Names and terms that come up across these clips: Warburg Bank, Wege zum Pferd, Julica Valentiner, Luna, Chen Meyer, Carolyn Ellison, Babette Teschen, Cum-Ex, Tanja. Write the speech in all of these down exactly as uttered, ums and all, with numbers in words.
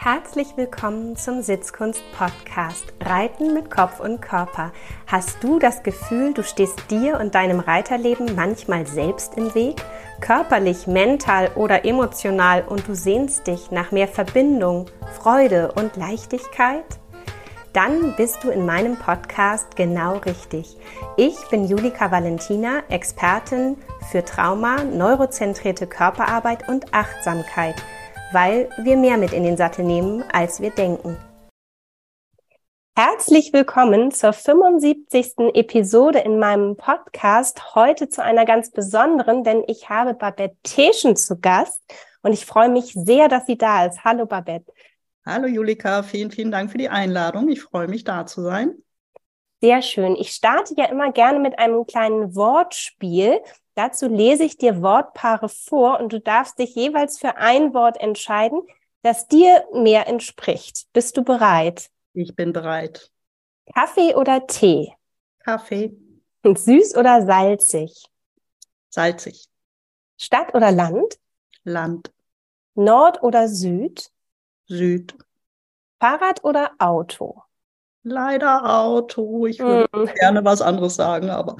Herzlich willkommen zum Sitzkunst-Podcast Reiten mit Kopf und Körper. Hast du das Gefühl, du stehst dir und deinem Reiterleben manchmal selbst im Weg? Körperlich, mental oder emotional, und du sehnst dich nach mehr Verbindung, Freude und Leichtigkeit? Dann bist du in meinem Podcast genau richtig. Ich bin Julica Valentiner, Expertin für Trauma, neurozentrierte Körperarbeit und Achtsamkeit, weil wir mehr mit in den Sattel nehmen, als wir denken. Herzlich willkommen zur fünfundsiebzigsten Episode in meinem Podcast. Heute zu einer ganz besonderen, denn ich habe Babette Teschen zu Gast und ich freue mich sehr, dass sie da ist. Hallo Babette. Hallo Julica, vielen, vielen Dank für die Einladung. Ich freue mich, da zu sein. Sehr schön. Ich starte ja immer gerne mit einem kleinen Wortspiel. Dazu lese ich dir Wortpaare vor und du darfst dich jeweils für ein Wort entscheiden, das dir mehr entspricht. Bist du bereit? Ich bin bereit. Kaffee oder Tee? Kaffee. Und süß oder salzig? Salzig. Stadt oder Land? Land. Nord oder Süd? Süd. Fahrrad oder Auto? Leider Auto. Ich würde mm. gerne was anderes sagen, aber...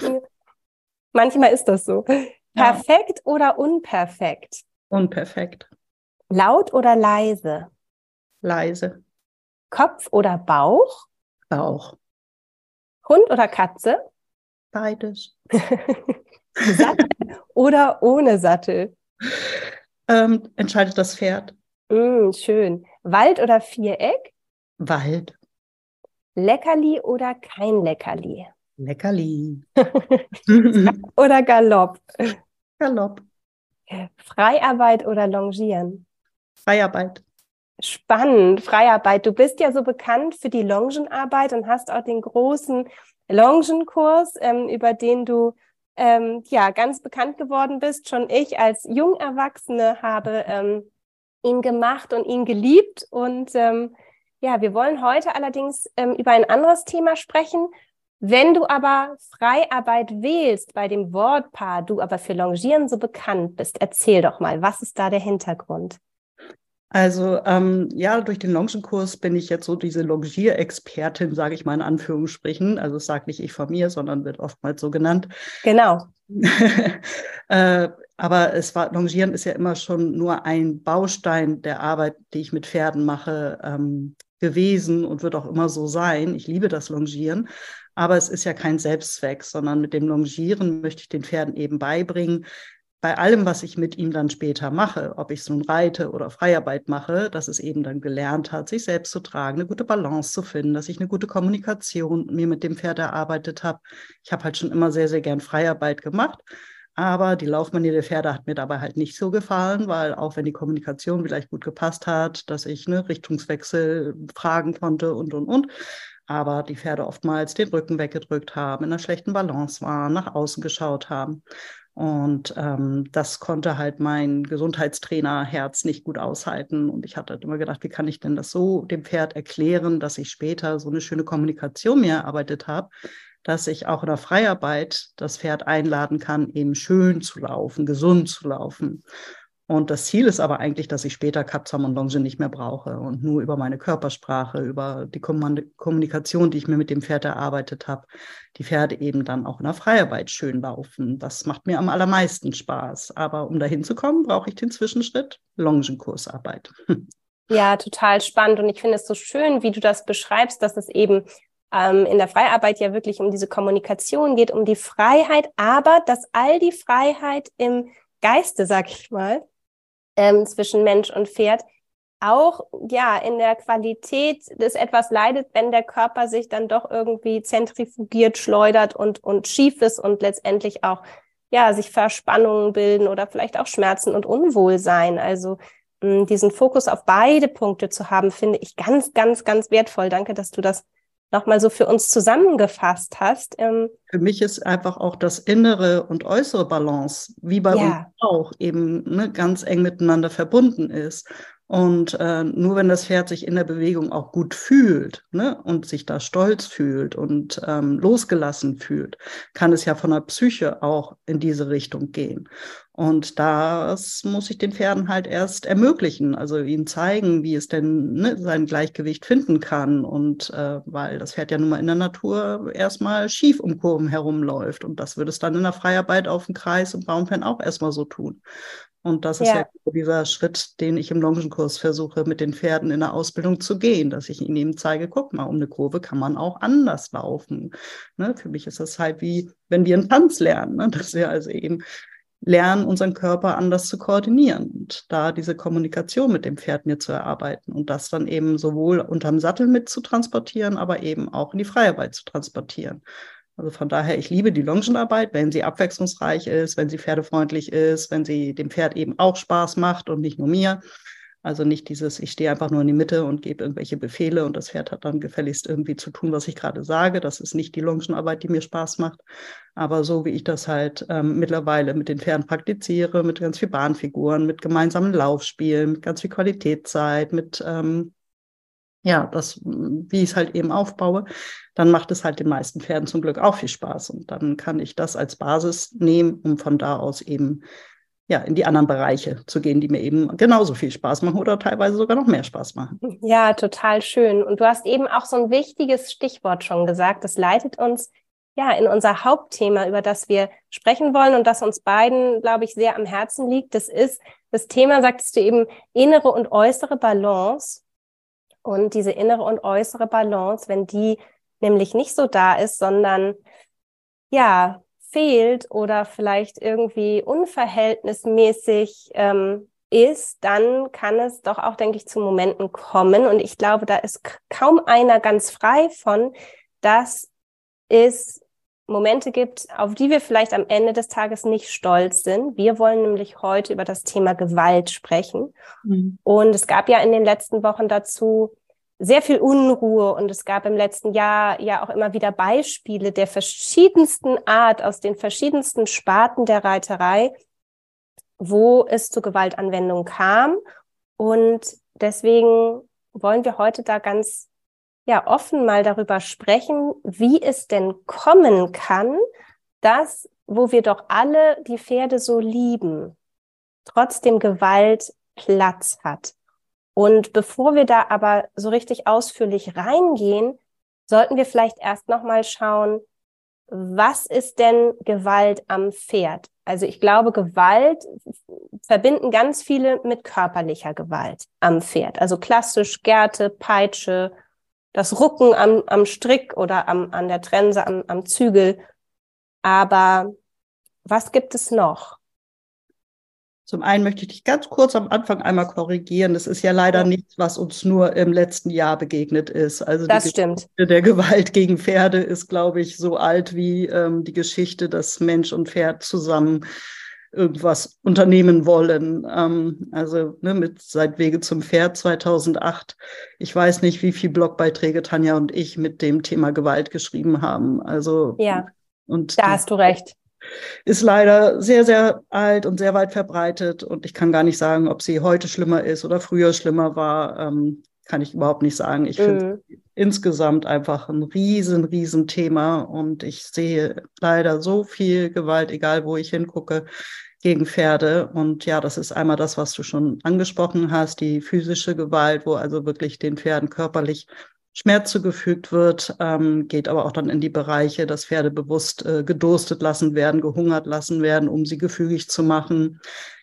Manchmal ist das so. Ja. Perfekt oder unperfekt? Unperfekt. Laut oder leise? Leise. Kopf oder Bauch? Bauch. Hund oder Katze? Beides. Sattel oder ohne Sattel? Ähm, entscheidet das Pferd. Mm, schön. Wald oder Viereck? Wald. Leckerli oder kein Leckerli? Leckerli. Oder Galopp? Galopp. Freiarbeit oder Longieren? Freiarbeit. Spannend, Freiarbeit. Du bist ja so bekannt für die Longenarbeit und hast auch den großen Longenkurs, ähm, über den du ähm, ja ganz bekannt geworden bist. Schon ich als Jungerwachsene habe ähm, ihn gemacht und ihn geliebt. Und ähm, ja, wir wollen heute allerdings ähm, über ein anderes Thema sprechen. Wenn du aber Freiarbeit wählst bei dem Wortpaar, du aber für Longieren so bekannt bist, erzähl doch mal, was ist da der Hintergrund? Also ähm, ja, durch den Longenkurs bin ich jetzt so diese Longierexpertin, sage ich mal in Anführungsstrichen. Also das sage nicht ich von mir, sondern wird oftmals so genannt. Genau. äh, aber es war, Longieren ist ja immer schon nur ein Baustein der Arbeit, die ich mit Pferden mache, ähm, gewesen und wird auch immer so sein. Ich liebe das Longieren. Aber es ist ja kein Selbstzweck, sondern mit dem Longieren möchte ich den Pferden eben beibringen, bei allem, was ich mit ihm dann später mache, ob ich es nun reite oder Freiarbeit mache, dass es eben dann gelernt hat, sich selbst zu tragen, eine gute Balance zu finden, dass ich eine gute Kommunikation mir mit dem Pferd erarbeitet habe. Ich habe halt schon immer sehr, sehr gern Freiarbeit gemacht, aber die Laufmanier der Pferde hat mir dabei halt nicht so gefallen, weil auch wenn die Kommunikation vielleicht gut gepasst hat, dass ich ne, Richtungswechsel fragen konnte und, und, und, aber die Pferde oftmals den Rücken weggedrückt haben, in einer schlechten Balance waren, nach außen geschaut haben. Und ähm, das konnte halt mein Gesundheitstrainerherz nicht gut aushalten. Und ich hatte halt immer gedacht, wie kann ich denn das so dem Pferd erklären, dass ich später so eine schöne Kommunikation mir erarbeitet habe, dass ich auch in der Freiarbeit das Pferd einladen kann, eben schön zu laufen, gesund zu laufen. Und das Ziel ist aber eigentlich, dass ich später Kapsam und Longe nicht mehr brauche und nur über meine Körpersprache, über die Kommunikation, die ich mir mit dem Pferd erarbeitet habe, die Pferde eben dann auch in der Freiarbeit schön laufen. Das macht mir am allermeisten Spaß. Aber um dahin zu kommen, brauche ich den Zwischenschritt Longenkursarbeit. Ja, total spannend. Und ich finde es so schön, wie du das beschreibst, dass es eben ähm, in der Freiarbeit ja wirklich um diese Kommunikation geht, um die Freiheit, aber dass all die Freiheit im Geiste, sag ich mal, zwischen Mensch und Pferd, auch ja in der Qualität des etwas leidet, wenn der Körper sich dann doch irgendwie zentrifugiert, schleudert und, und schief ist und letztendlich auch ja sich Verspannungen bilden oder vielleicht auch Schmerzen und Unwohlsein. Also mh, diesen Fokus auf beide Punkte zu haben, finde ich ganz, ganz, ganz wertvoll. Danke, dass du das nochmal so für uns zusammengefasst hast. Ähm, für mich ist einfach auch das innere und äußere Balance, wie bei ja. uns auch, eben ne, ganz eng miteinander verbunden ist. Und äh, nur wenn das Pferd sich in der Bewegung auch gut fühlt, ne, und sich da stolz fühlt und ähm, losgelassen fühlt, kann es ja von der Psyche auch in diese Richtung gehen. Und das muss ich den Pferden halt erst ermöglichen, also ihnen zeigen, wie es denn ne, sein Gleichgewicht finden kann. Und äh, weil das Pferd ja nun mal in der Natur erstmal schief um Kurven herumläuft. Und das würde es dann in der Freiarbeit auf dem Kreis und Baumpferd auch erstmal so tun. Und das ist ja. ja dieser Schritt, den ich im Longenkurs versuche, mit den Pferden in der Ausbildung zu gehen, dass ich ihnen eben zeige, guck mal, um eine Kurve kann man auch anders laufen. Ne? Für mich ist das halt wie, wenn wir einen Tanz lernen, ne? Dass wir also eben lernen, unseren Körper anders zu koordinieren und da diese Kommunikation mit dem Pferd mir zu erarbeiten und das dann eben sowohl unterm Sattel mit zu transportieren, aber eben auch in die Freiarbeit zu transportieren. Also von daher, ich liebe die Longenarbeit, wenn sie abwechslungsreich ist, wenn sie pferdefreundlich ist, wenn sie dem Pferd eben auch Spaß macht und nicht nur mir. Also nicht dieses, ich stehe einfach nur in die Mitte und gebe irgendwelche Befehle und das Pferd hat dann gefälligst irgendwie zu tun, was ich gerade sage. Das ist nicht die Longenarbeit, die mir Spaß macht. Aber so wie ich das halt ähm, mittlerweile mit den Pferden praktiziere, mit ganz viel Bahnfiguren, mit gemeinsamen Laufspielen, mit ganz viel Qualitätszeit, mit... Ähm, Ja, das, wie ich es halt eben aufbaue, dann macht es halt den meisten Pferden zum Glück auch viel Spaß. Und dann kann ich das als Basis nehmen, um von da aus eben ja, in die anderen Bereiche zu gehen, die mir eben genauso viel Spaß machen oder teilweise sogar noch mehr Spaß machen. Ja, total schön. Und du hast eben auch so ein wichtiges Stichwort schon gesagt. Das leitet uns ja in unser Hauptthema, über das wir sprechen wollen und das uns beiden, glaube ich, sehr am Herzen liegt. Das ist das Thema, sagtest du eben, innere und äußere Balance. Und diese innere und äußere Balance, wenn die nämlich nicht so da ist, sondern ja fehlt oder vielleicht irgendwie unverhältnismäßig ähm, ist, dann kann es doch auch, denke ich, zu Momenten kommen. Und ich glaube, da ist kaum einer ganz frei von, dass es Momente gibt, auf die wir vielleicht am Ende des Tages nicht stolz sind. Wir wollen nämlich heute über das Thema Gewalt sprechen. Mhm. Und es gab ja in den letzten Wochen dazu sehr viel Unruhe und es gab im letzten Jahr ja auch immer wieder Beispiele der verschiedensten Art aus den verschiedensten Sparten der Reiterei, wo es zu Gewaltanwendung kam. Und deswegen wollen wir heute da ganz ja offen mal darüber sprechen, wie es denn kommen kann, dass, wo wir doch alle die Pferde so lieben, trotzdem Gewalt Platz hat. Und bevor wir da aber so richtig ausführlich reingehen, sollten wir vielleicht erst nochmal schauen, was ist denn Gewalt am Pferd? Also ich glaube, Gewalt verbinden ganz viele mit körperlicher Gewalt am Pferd. Also klassisch Gerte, Peitsche, das Rucken am, am Strick oder am, an der Trense, am, am Zügel. Aber was gibt es noch? Zum einen möchte ich dich ganz kurz am Anfang einmal korrigieren. Das ist ja leider nichts, was uns nur im letzten Jahr begegnet ist. Also das die stimmt. Geschichte der Gewalt gegen Pferde ist, glaube ich, so alt wie ähm, die Geschichte, dass Mensch und Pferd zusammen irgendwas unternehmen wollen. Ähm, also ne, mit seit Wege zum Pferd zweitausendacht. Ich weiß nicht, wie viele Blogbeiträge Tanja und ich mit dem Thema Gewalt geschrieben haben. Also ja, und da hast du recht. Ist leider sehr, sehr alt und sehr weit verbreitet. Und ich kann gar nicht sagen, ob sie heute schlimmer ist oder früher schlimmer war. Ähm, kann ich überhaupt nicht sagen. Ich finde mhm. insgesamt einfach ein riesen, riesen Thema und ich sehe leider so viel Gewalt, egal wo ich hingucke, gegen Pferde. Und ja, das ist einmal das, was du schon angesprochen hast, die physische Gewalt, wo also wirklich den Pferden körperlich Schmerz zugefügt wird, ähm, geht aber auch dann in die Bereiche, dass Pferde bewusst äh, gedurstet lassen werden, gehungert lassen werden, um sie gefügig zu machen.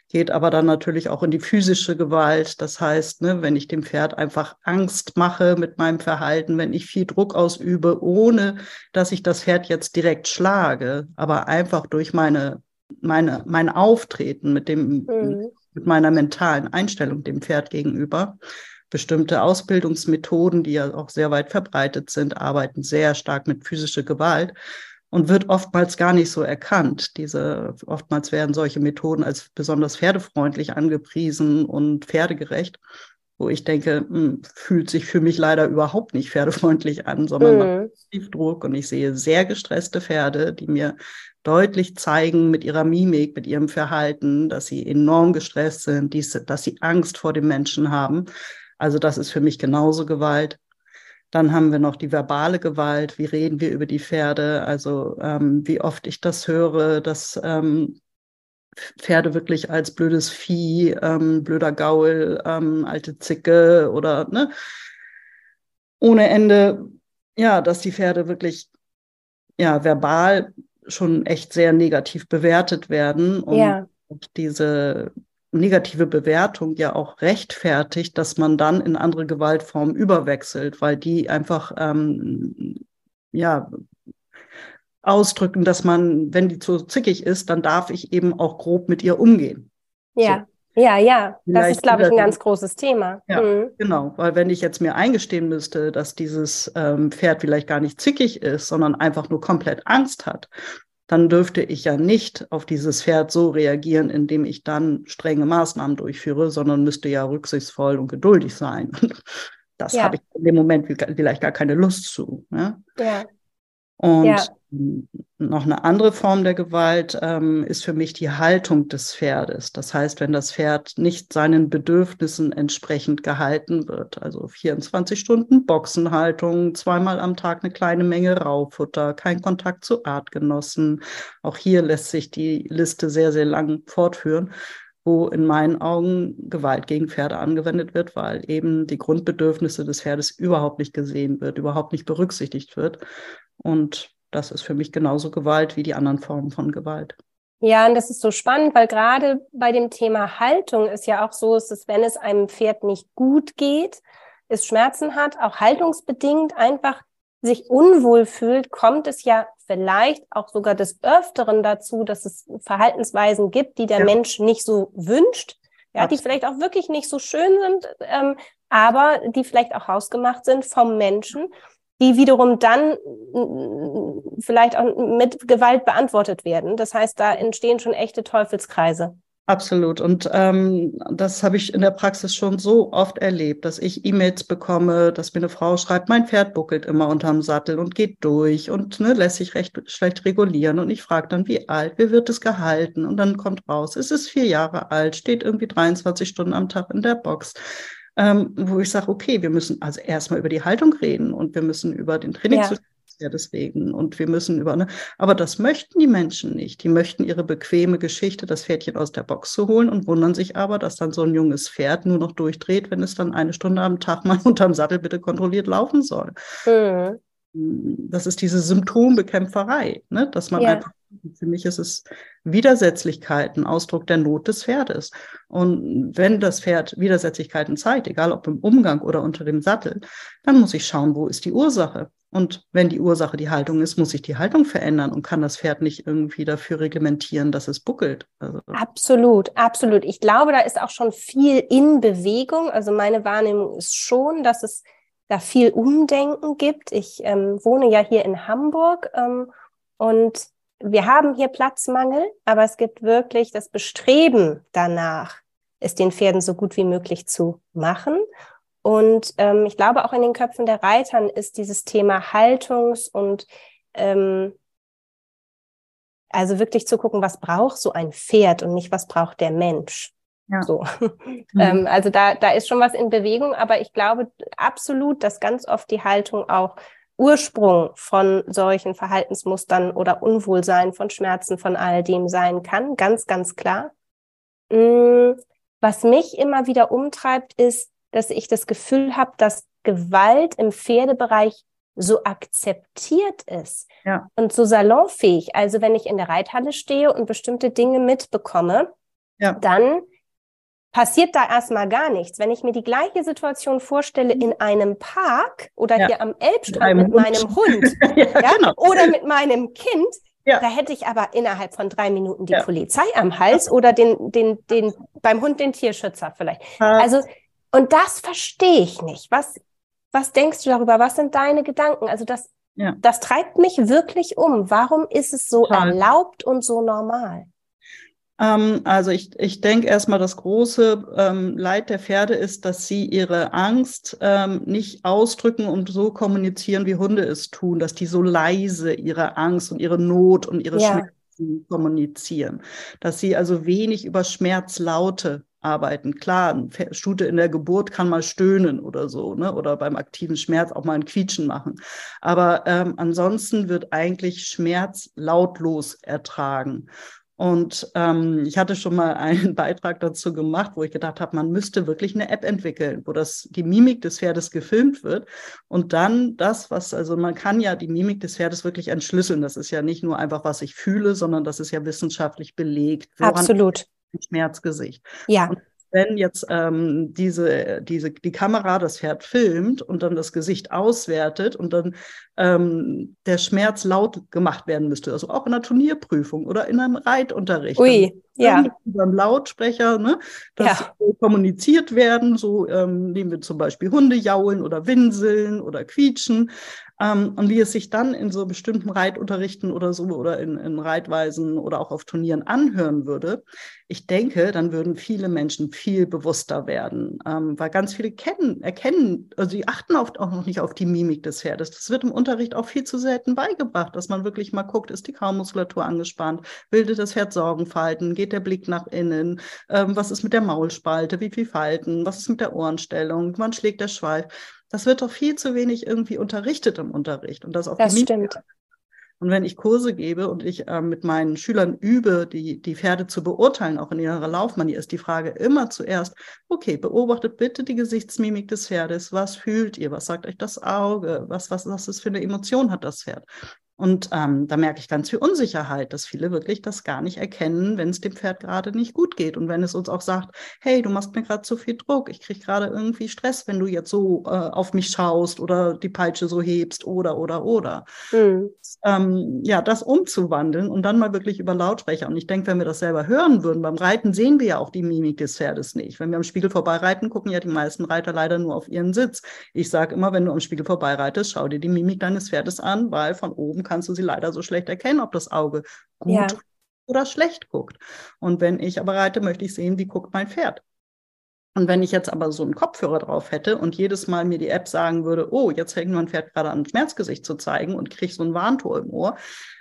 Geht aber dann natürlich auch in die physische Gewalt. Das heißt, ne, wenn ich dem Pferd einfach Angst mache mit meinem Verhalten, wenn ich viel Druck ausübe, ohne dass ich das Pferd jetzt direkt schlage, aber einfach durch meine, meine, mein Auftreten mit dem, mhm. mit meiner mentalen Einstellung dem Pferd gegenüber. Bestimmte Ausbildungsmethoden, die ja auch sehr weit verbreitet sind, arbeiten sehr stark mit physischer Gewalt. Und wird oftmals gar nicht so erkannt. Diese, oftmals werden solche Methoden als besonders pferdefreundlich angepriesen und pferdegerecht, wo ich denke, mh, fühlt sich für mich leider überhaupt nicht pferdefreundlich an, sondern mhm. macht Tiefdruck. Und ich sehe sehr gestresste Pferde, die mir deutlich zeigen mit ihrer Mimik, mit ihrem Verhalten, dass sie enorm gestresst sind, dies, dass sie Angst vor dem Menschen haben. Also das ist für mich genauso Gewalt. Dann haben wir noch die verbale Gewalt. Wie reden wir über die Pferde? Also ähm, wie oft ich das höre, dass ähm, Pferde wirklich als blödes Vieh, ähm, blöder Gaul, ähm, alte Zicke oder ne, ohne Ende, ja, dass die Pferde wirklich ja verbal schon echt sehr negativ bewertet werden und ja. diese negative Bewertung ja auch rechtfertigt, dass man dann in andere Gewaltformen überwechselt, weil die einfach ähm, ja ausdrücken, dass man, wenn die zu zickig ist, dann darf ich eben auch grob mit ihr umgehen. Ja, so. ja, ja. Vielleicht das ist, glaube ich, ein ganz großes Thema. Ja, mhm. Genau, weil wenn ich jetzt mir eingestehen müsste, dass dieses ähm, Pferd vielleicht gar nicht zickig ist, sondern einfach nur komplett Angst hat, dann dürfte ich ja nicht auf dieses Pferd so reagieren, indem ich dann strenge Maßnahmen durchführe, sondern müsste ja rücksichtsvoll und geduldig sein. Das ja. habe ich in dem Moment vielleicht gar keine Lust zu. Ne? Ja. Und ja. noch eine andere Form der Gewalt ähm, ist für mich die Haltung des Pferdes. Das heißt, wenn das Pferd nicht seinen Bedürfnissen entsprechend gehalten wird, also vierundzwanzig Stunden Boxenhaltung, zweimal am Tag eine kleine Menge Raufutter, kein Kontakt zu Artgenossen. Auch hier lässt sich die Liste sehr, sehr lang fortführen, wo in meinen Augen Gewalt gegen Pferde angewendet wird, weil eben die Grundbedürfnisse des Pferdes überhaupt nicht gesehen wird, überhaupt nicht berücksichtigt wird. Und das ist für mich genauso Gewalt wie die anderen Formen von Gewalt. Ja, und das ist so spannend, weil gerade bei dem Thema Haltung ist ja auch so, ist es, wenn es einem Pferd nicht gut geht, es Schmerzen hat, auch haltungsbedingt einfach sich unwohl fühlt, kommt es ja vielleicht auch sogar des Öfteren dazu, dass es Verhaltensweisen gibt, die der ja. Mensch nicht so wünscht, ja, Absolut. Die vielleicht auch wirklich nicht so schön sind, ähm, aber die vielleicht auch hausgemacht sind vom Menschen, die wiederum dann vielleicht auch mit Gewalt beantwortet werden. Das heißt, da entstehen schon echte Teufelskreise. Absolut. Und ähm, das habe ich in der Praxis schon so oft erlebt, dass ich E-Mails bekomme, dass mir eine Frau schreibt, mein Pferd buckelt immer unterm Sattel und geht durch und ne, lässt sich recht schlecht regulieren. Und ich frage dann, wie alt, wie wird es gehalten? Und dann kommt raus, es ist vier Jahre alt, steht irgendwie dreiundzwanzig Stunden am Tag in der Box. Ähm, wo ich sage, okay, wir müssen also erstmal über die Haltung reden und wir müssen über den Trainingszustand ja. reden und wir müssen über, ne, aber das möchten die Menschen nicht. Die möchten ihre bequeme Geschichte, das Pferdchen aus der Box zu holen und wundern sich aber, dass dann so ein junges Pferd nur noch durchdreht, wenn es dann eine Stunde am Tag mal unterm Sattel bitte kontrolliert laufen soll. Mhm. Das ist diese Symptombekämpferei, ne, dass man ja. einfach, für mich ist es Widersetzlichkeiten, Ausdruck der Not des Pferdes. Und wenn das Pferd Widersetzlichkeiten zeigt, egal ob im Umgang oder unter dem Sattel, dann muss ich schauen, wo ist die Ursache. Und wenn die Ursache die Haltung ist, muss ich die Haltung verändern und kann das Pferd nicht irgendwie dafür reglementieren, dass es buckelt. Also absolut, absolut. Ich glaube, da ist auch schon viel in Bewegung. Also meine Wahrnehmung ist schon, dass es da viel Umdenken gibt. Ich ähm, wohne ja hier in Hamburg ähm, und wir haben hier Platzmangel, aber es gibt wirklich das Bestreben danach, es den Pferden so gut wie möglich zu machen. Und ähm, ich glaube, auch in den Köpfen der Reitern ist dieses Thema Haltungs- und ähm, also wirklich zu gucken, was braucht so ein Pferd und nicht, was braucht der Mensch. Ja. So. Mhm. ähm, also da, da ist schon was in Bewegung, aber ich glaube absolut, dass ganz oft die Haltung auch Ursprung von solchen Verhaltensmustern oder Unwohlsein, von Schmerzen, von all dem sein kann, ganz, ganz klar. Was mich immer wieder umtreibt, ist, dass ich das Gefühl habe, dass Gewalt im Pferdebereich so akzeptiert ist ja. und so salonfähig. Also wenn ich in der Reithalle stehe und bestimmte Dinge mitbekomme, ja. dann passiert da erstmal gar nichts. Wenn ich mir die gleiche Situation vorstelle in einem Park oder ja. hier am Elbstrand mit, mit meinem Hund ja, ja, genau. oder mit meinem Kind, ja. da hätte ich aber innerhalb von drei Minuten die ja. Polizei am Hals oder den, den, den, beim Hund den Tierschützer vielleicht. Also, und das verstehe ich nicht. Was, was denkst du darüber? Was sind deine Gedanken? Also das, ja. das treibt mich wirklich um. Warum ist es so Total. erlaubt und so normal? Also ich, ich denke erstmal, das große ähm, Leid der Pferde ist, dass sie ihre Angst ähm, nicht ausdrücken und so kommunizieren, wie Hunde es tun, dass die so leise ihre Angst und ihre Not und ihre ja. Schmerzen kommunizieren, dass sie also wenig über Schmerzlaute arbeiten. Klar, ein Stute in der Geburt kann mal stöhnen oder so, ne? Oder beim aktiven Schmerz auch mal ein Quietschen machen. Aber ähm, ansonsten wird eigentlich Schmerz lautlos ertragen. Und ähm, ich hatte schon mal einen Beitrag dazu gemacht, wo ich gedacht habe, man müsste wirklich eine App entwickeln, wo das, die Mimik des Pferdes gefilmt wird und dann das, was, also man kann ja die Mimik des Pferdes wirklich entschlüsseln. Das ist ja nicht nur einfach, was ich fühle, sondern das ist ja wissenschaftlich belegt. Absolut. Schmerzgesicht. Ja. Und wenn jetzt ähm, diese, diese, die Kamera das Pferd filmt und dann das Gesicht auswertet und dann ähm, der Schmerz laut gemacht werden müsste, also auch in einer Turnierprüfung oder in einem Reitunterricht. Ui, ja. Über einen Lautsprecher, ne, das ja. kommuniziert werden, so ähm, nehmen wir zum Beispiel Hunde jaulen oder winseln oder quietschen. Ähm, und wie es sich dann in so bestimmten Reitunterrichten oder so oder in, in Reitweisen oder auch auf Turnieren anhören würde, ich denke, dann würden viele Menschen viel bewusster werden, ähm, weil ganz viele kennen, erkennen, also die achten oft auch noch nicht auf die Mimik des Pferdes. Das wird im Unterricht auch viel zu selten beigebracht, dass man wirklich mal guckt, ist die Kaumuskulatur angespannt, bildet das Pferd Sorgenfalten, geht der Blick nach innen, ähm, was ist mit der Maulspalte, wie viel Falten, was ist mit der Ohrenstellung, wann schlägt der Schweif. Das wird doch viel zu wenig irgendwie unterrichtet im Unterricht. Und das auf das stimmt. Und wenn ich Kurse gebe und ich äh, mit meinen Schülern übe, die, die Pferde zu beurteilen, auch in ihrer Laufmanier, ist die Frage immer zuerst, okay, beobachtet bitte die Gesichtsmimik des Pferdes. Was fühlt ihr? Was sagt euch das Auge? Was, was, was ist für eine Emotion hat das Pferd? Und ähm, da merke ich ganz viel Unsicherheit, dass viele wirklich das gar nicht erkennen, wenn es dem Pferd gerade nicht gut geht. Und wenn es uns auch sagt, hey, du machst mir gerade zu viel Druck, ich kriege gerade irgendwie Stress, wenn du jetzt so äh, auf mich schaust oder die Peitsche so hebst oder, oder, oder. Mhm. Ähm, ja, das umzuwandeln und dann mal wirklich über Lautsprecher. Und ich denke, wenn wir das selber hören würden, beim Reiten sehen wir ja auch die Mimik des Pferdes nicht. Wenn wir am Spiegel vorbeireiten, gucken ja die meisten Reiter leider nur auf ihren Sitz. Ich sage immer, wenn du am Spiegel vorbeireitest, schau dir die Mimik deines Pferdes an, weil von oben kannst du sie leider so schlecht erkennen, ob das Auge gut ja. oder schlecht guckt. Und wenn ich aber reite, möchte ich sehen, wie guckt mein Pferd. Und wenn ich jetzt aber so einen Kopfhörer drauf hätte und jedes Mal mir die App sagen würde, oh, jetzt fängt mein Pferd gerade an, ein Schmerzgesicht zu zeigen und kriege so ein Warnton im Ohr,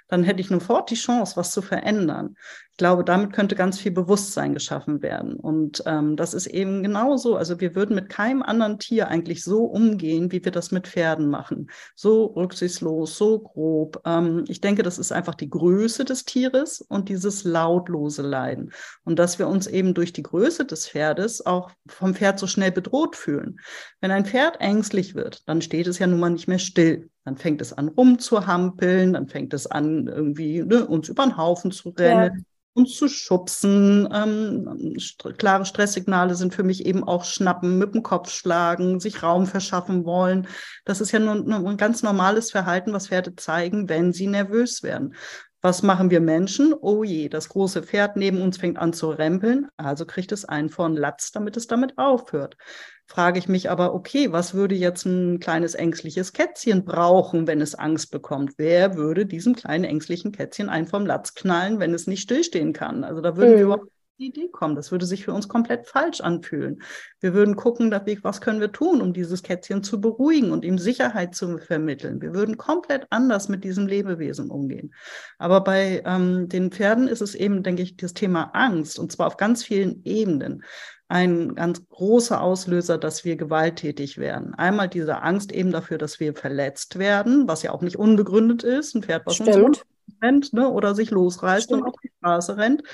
dann hätte ich sofort die Chance, was zu verändern. Ich glaube, damit könnte ganz viel Bewusstsein geschaffen werden. Und ähm, das ist eben genauso. Also wir würden mit keinem anderen Tier eigentlich so umgehen, wie wir das mit Pferden machen. So rücksichtslos, so grob. Ähm, ich denke, das ist einfach die Größe des Tieres und dieses lautlose Leiden. Und dass wir uns eben durch die Größe des Pferdes auch vom Pferd so schnell bedroht fühlen. Wenn ein Pferd ängstlich wird, dann steht es ja nun mal nicht mehr still. Dann fängt es an, rumzuhampeln, dann fängt es an, irgendwie ne, uns über den Haufen zu rennen, ja. uns zu schubsen. Ähm, st- klare Stresssignale sind für mich eben auch Schnappen, mit dem Kopf schlagen, sich Raum verschaffen wollen. Das ist ja nur, nur ein ganz normales Verhalten, was Pferde zeigen, wenn sie nervös werden. Was machen wir Menschen? Oh je, das große Pferd neben uns fängt an zu rempeln, also kriegt es einen vorn Latz, damit es damit aufhört. Frage ich mich aber, okay, was würde jetzt ein kleines ängstliches Kätzchen brauchen, wenn es Angst bekommt? Wer würde diesem kleinen ängstlichen Kätzchen einen vorn Latz knallen, wenn es nicht stillstehen kann? Also da würden mhm. wir überhaupt die Idee kommen. Das würde sich für uns komplett falsch anfühlen. Wir würden gucken, was können wir tun, um dieses Kätzchen zu beruhigen und ihm Sicherheit zu vermitteln. Wir würden komplett anders mit diesem Lebewesen umgehen. Aber bei ähm, den Pferden ist es eben, denke ich, das Thema Angst, und zwar auf ganz vielen Ebenen. Ein ganz großer Auslöser, dass wir gewalttätig werden. Einmal diese Angst eben dafür, dass wir verletzt werden, was ja auch nicht unbegründet ist. Ein Pferd, was uns rennt, ne, oder sich losreißt Stimmt. und auf die Straße rennt.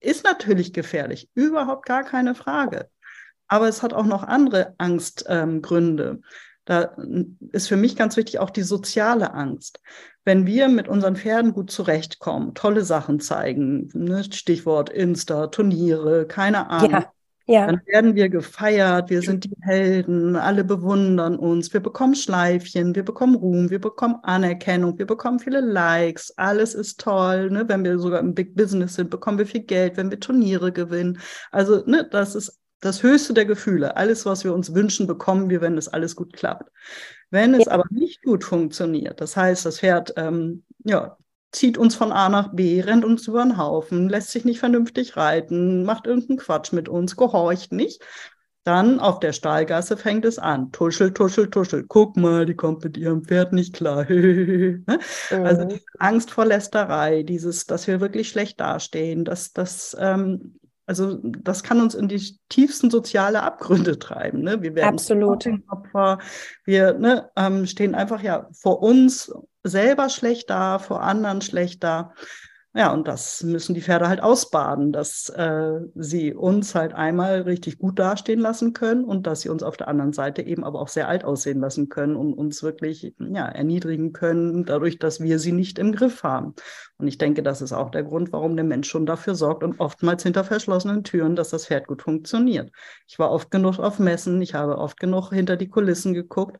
Ist natürlich gefährlich, überhaupt gar keine Frage. Aber es hat auch noch andere Angstgründe. Ähm, da ist für mich ganz wichtig auch die soziale Angst. Wenn wir mit unseren Pferden gut zurechtkommen, tolle Sachen zeigen, ne, Stichwort Insta, Turniere, keine Ahnung. Ja. Ja. Dann werden wir gefeiert, wir sind die Helden, alle bewundern uns, wir bekommen Schleifchen, wir bekommen Ruhm, wir bekommen Anerkennung, wir bekommen viele Likes, alles ist toll, ne? Wenn wir sogar im Big Business sind, bekommen wir viel Geld, wenn wir Turniere gewinnen. Also ne, das ist das höchste der Gefühle. Alles, was wir uns wünschen, bekommen wir, wenn das alles gut klappt. Wenn ja. es aber nicht gut funktioniert, das heißt, das Pferd, ähm, ja, zieht uns von A nach B, rennt uns über den Haufen, lässt sich nicht vernünftig reiten, macht irgendeinen Quatsch mit uns, gehorcht nicht. Dann auf der Stallgasse fängt es an. Tuschel, tuschel, tuschel. Guck mal, die kommt mit ihrem Pferd nicht klar. mhm. Also diese Angst vor Lästerei, dieses, dass wir wirklich schlecht dastehen, dass das... Ähm, Also das kann uns in die tiefsten sozialen Abgründe treiben. Ne? Wir werden Absolut. Opfer, wir ne, ähm, stehen einfach ja vor uns selber schlecht da, vor anderen schlecht da. Ja, und das müssen die Pferde halt ausbaden, dass äh, sie uns halt einmal richtig gut dastehen lassen können und dass sie uns auf der anderen Seite eben aber auch sehr alt aussehen lassen können und uns wirklich ja, erniedrigen können, dadurch, dass wir sie nicht im Griff haben. Und ich denke, das ist auch der Grund, warum der Mensch schon dafür sorgt und oftmals hinter verschlossenen Türen, dass das Pferd gut funktioniert. Ich war oft genug auf Messen, ich habe oft genug hinter die Kulissen geguckt.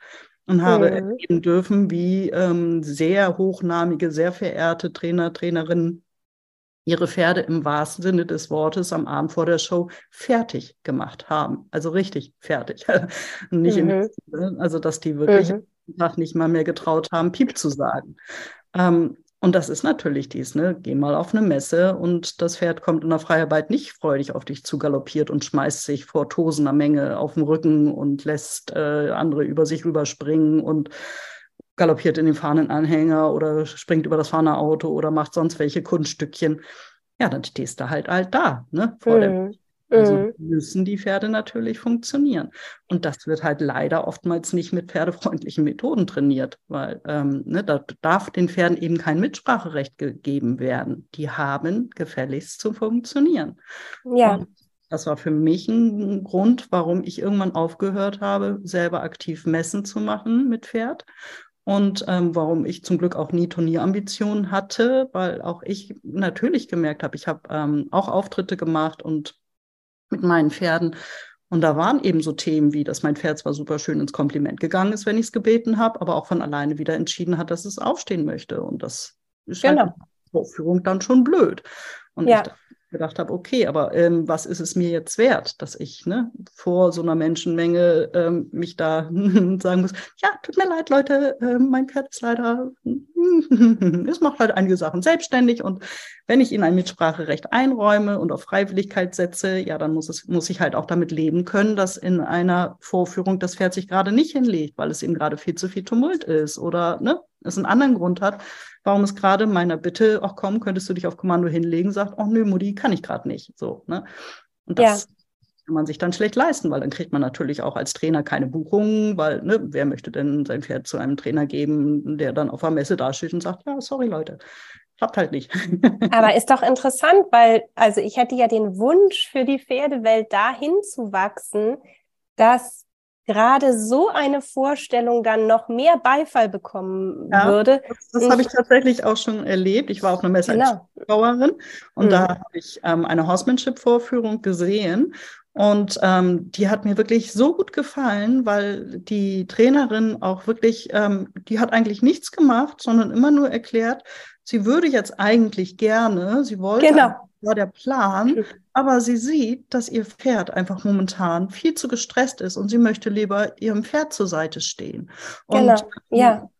Und habe mhm. erleben dürfen, wie ähm, sehr hochnamige, sehr verehrte Trainer, Trainerinnen ihre Pferde im wahrsten Sinne des Wortes am Abend vor der Show fertig gemacht haben. Also richtig fertig. Nicht mhm. im Sinne, also dass die wirklich mhm. am Tag nicht mal mehr getraut haben, Piep zu sagen. Ähm, Und das ist natürlich dies, ne? Geh mal auf eine Messe und das Pferd kommt in der Freiarbeit nicht freudig auf dich zugaloppiert und schmeißt sich vor tosender Menge auf den Rücken und lässt äh, andere über sich rüberspringen und galoppiert in den fahrenden Anhänger oder springt über das fahrende Auto oder macht sonst welche Kunststückchen. Ja, dann stehst du halt halt da, ne? Vor mhm. der Also müssen die Pferde natürlich funktionieren. Und das wird halt leider oftmals nicht mit pferdefreundlichen Methoden trainiert, weil ähm, ne, da darf den Pferden eben kein Mitspracherecht gegeben werden. Die haben gefälligst zu funktionieren. Ja. Und das war für mich ein Grund, warum ich irgendwann aufgehört habe, selber aktiv Messen zu machen mit Pferd. Und ähm, warum ich zum Glück auch nie Turnierambitionen hatte, weil auch ich natürlich gemerkt habe, ich habe ähm, auch Auftritte gemacht und mit meinen Pferden. Und da waren eben so Themen wie, dass mein Pferd zwar super schön ins Kompliment gegangen ist, wenn ich es gebeten habe, aber auch von alleine wieder entschieden hat, dass es aufstehen möchte. Und das ist genau. halt in der Aufführung dann schon blöd. Und ja. ich gedacht habe, okay, aber ähm, was ist es mir jetzt wert, dass ich ne, vor so einer Menschenmenge ähm, mich da sagen muss, ja, tut mir leid, Leute, äh, mein Pferd ist leider, es macht halt einige Sachen selbstständig und wenn ich ihnen ein Mitspracherecht einräume und auf Freiwilligkeit setze, ja, dann muss, es, muss ich halt auch damit leben können, dass in einer Vorführung das Pferd sich gerade nicht hinlegt, weil es eben gerade viel zu viel Tumult ist oder ne, es einen anderen Grund hat, warum es gerade meiner Bitte, ach komm, könntest du dich auf Kommando hinlegen, sagt, ach nö, Mutti, kann ich gerade nicht. So, ne? Und das ja. kann man sich dann schlecht leisten, weil dann kriegt man natürlich auch als Trainer keine Buchungen, weil ne, wer möchte denn sein Pferd zu einem Trainer geben, der dann auf der Messe dasteht und sagt, ja, sorry Leute, klappt halt nicht. Aber ist doch interessant, weil also ich hätte ja den Wunsch für die Pferdewelt dahin zu wachsen, dass gerade so eine Vorstellung dann noch mehr Beifall bekommen ja, würde. Das, das habe ich tatsächlich auch schon erlebt. Ich war auf einer Messe genau. als Bauerin und mhm. da habe ich ähm, eine Horsemanship-Vorführung gesehen und ähm, die hat mir wirklich so gut gefallen, weil die Trainerin auch wirklich, ähm, die hat eigentlich nichts gemacht, sondern immer nur erklärt, sie würde jetzt eigentlich gerne, sie wollte genau. war der Plan, aber sie sieht, dass ihr Pferd einfach momentan viel zu gestresst ist und sie möchte lieber ihrem Pferd zur Seite stehen. Und, genau, ja.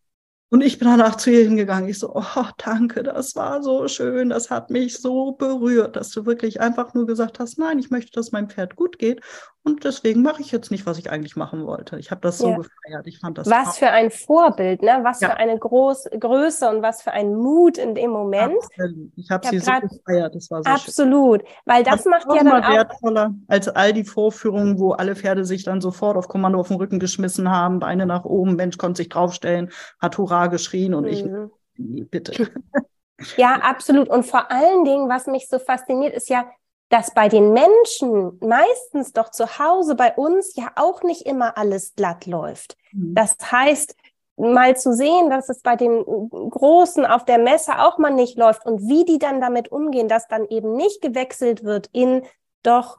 Und ich bin danach zu ihr hingegangen. Ich so, oh, danke, das war so schön, das hat mich so berührt, dass du wirklich einfach nur gesagt hast, nein, ich möchte, dass meinem Pferd gut geht und deswegen mache ich jetzt nicht, was ich eigentlich machen wollte. Ich habe das so ja. gefeiert. Ich fand das was toll. Für ein Vorbild, ne? Was ja. für eine groß, Größe und was für ein Mut in dem Moment. Absolut. Ich habe hab sie grad, so gefeiert, das war so absolut. Schön. Weil das, das macht ja dann auch... wertvoller als all die Vorführungen, wo alle Pferde sich dann sofort auf Kommando auf den Rücken geschmissen haben, Beine nach oben, Mensch konnte sich draufstellen, hat Hurra geschrien und ich, mhm. nee, bitte. Ja, absolut. Und vor allen Dingen, was mich so fasziniert, ist ja, dass bei den Menschen meistens doch zu Hause bei uns ja auch nicht immer alles glatt läuft. Mhm. Das heißt, mal zu sehen, dass es bei den Großen auf der Messe auch mal nicht läuft und wie die dann damit umgehen, dass dann eben nicht gewechselt wird in doch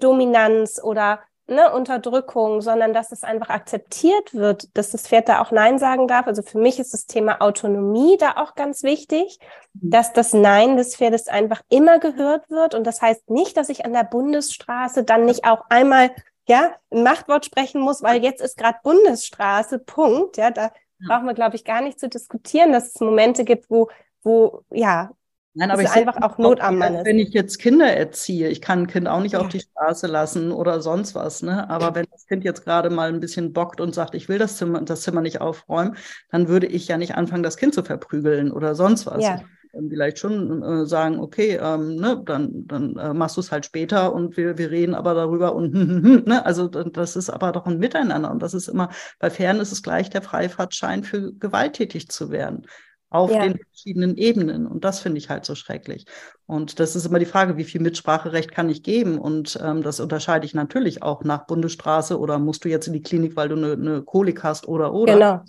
Dominanz oder Ne, Unterdrückung, sondern dass es einfach akzeptiert wird, dass das Pferd da auch Nein sagen darf. Also für mich ist das Thema Autonomie da auch ganz wichtig, dass das Nein des Pferdes einfach immer gehört wird. Und das heißt nicht, dass ich an der Bundesstraße dann nicht auch einmal ja, ein Machtwort sprechen muss, weil jetzt ist gerade Bundesstraße, Punkt. Ja, da ja. brauchen wir, glaube ich, gar nicht zu diskutieren, dass es Momente gibt, wo, wo ja, Nein, aber ich einfach auch Not am Mann ist. Wenn ich jetzt Kinder erziehe, ich kann ein Kind auch nicht ja. auf die Straße lassen oder sonst was, ne? Aber wenn das Kind jetzt gerade mal ein bisschen bockt und sagt, ich will das Zimmer, das Zimmer nicht aufräumen, dann würde ich ja nicht anfangen, das Kind zu verprügeln oder sonst was. Ja. Vielleicht schon äh, sagen, okay, ähm, ne, dann, dann äh, machst du es halt später und wir, wir reden aber darüber und hm, hm, hm, ne? Also das ist aber doch ein Miteinander und das ist immer, bei Pferden ist es gleich der Freifahrtschein für gewalttätig zu werden. auf ja. den verschiedenen Ebenen. Und das finde ich halt so schrecklich. Und das ist immer die Frage, wie viel Mitspracherecht kann ich geben? Und ähm, das unterscheide ich natürlich auch nach Bundesstraße oder musst du jetzt in die Klinik, weil du eine ne Kolik hast oder, oder. Genau.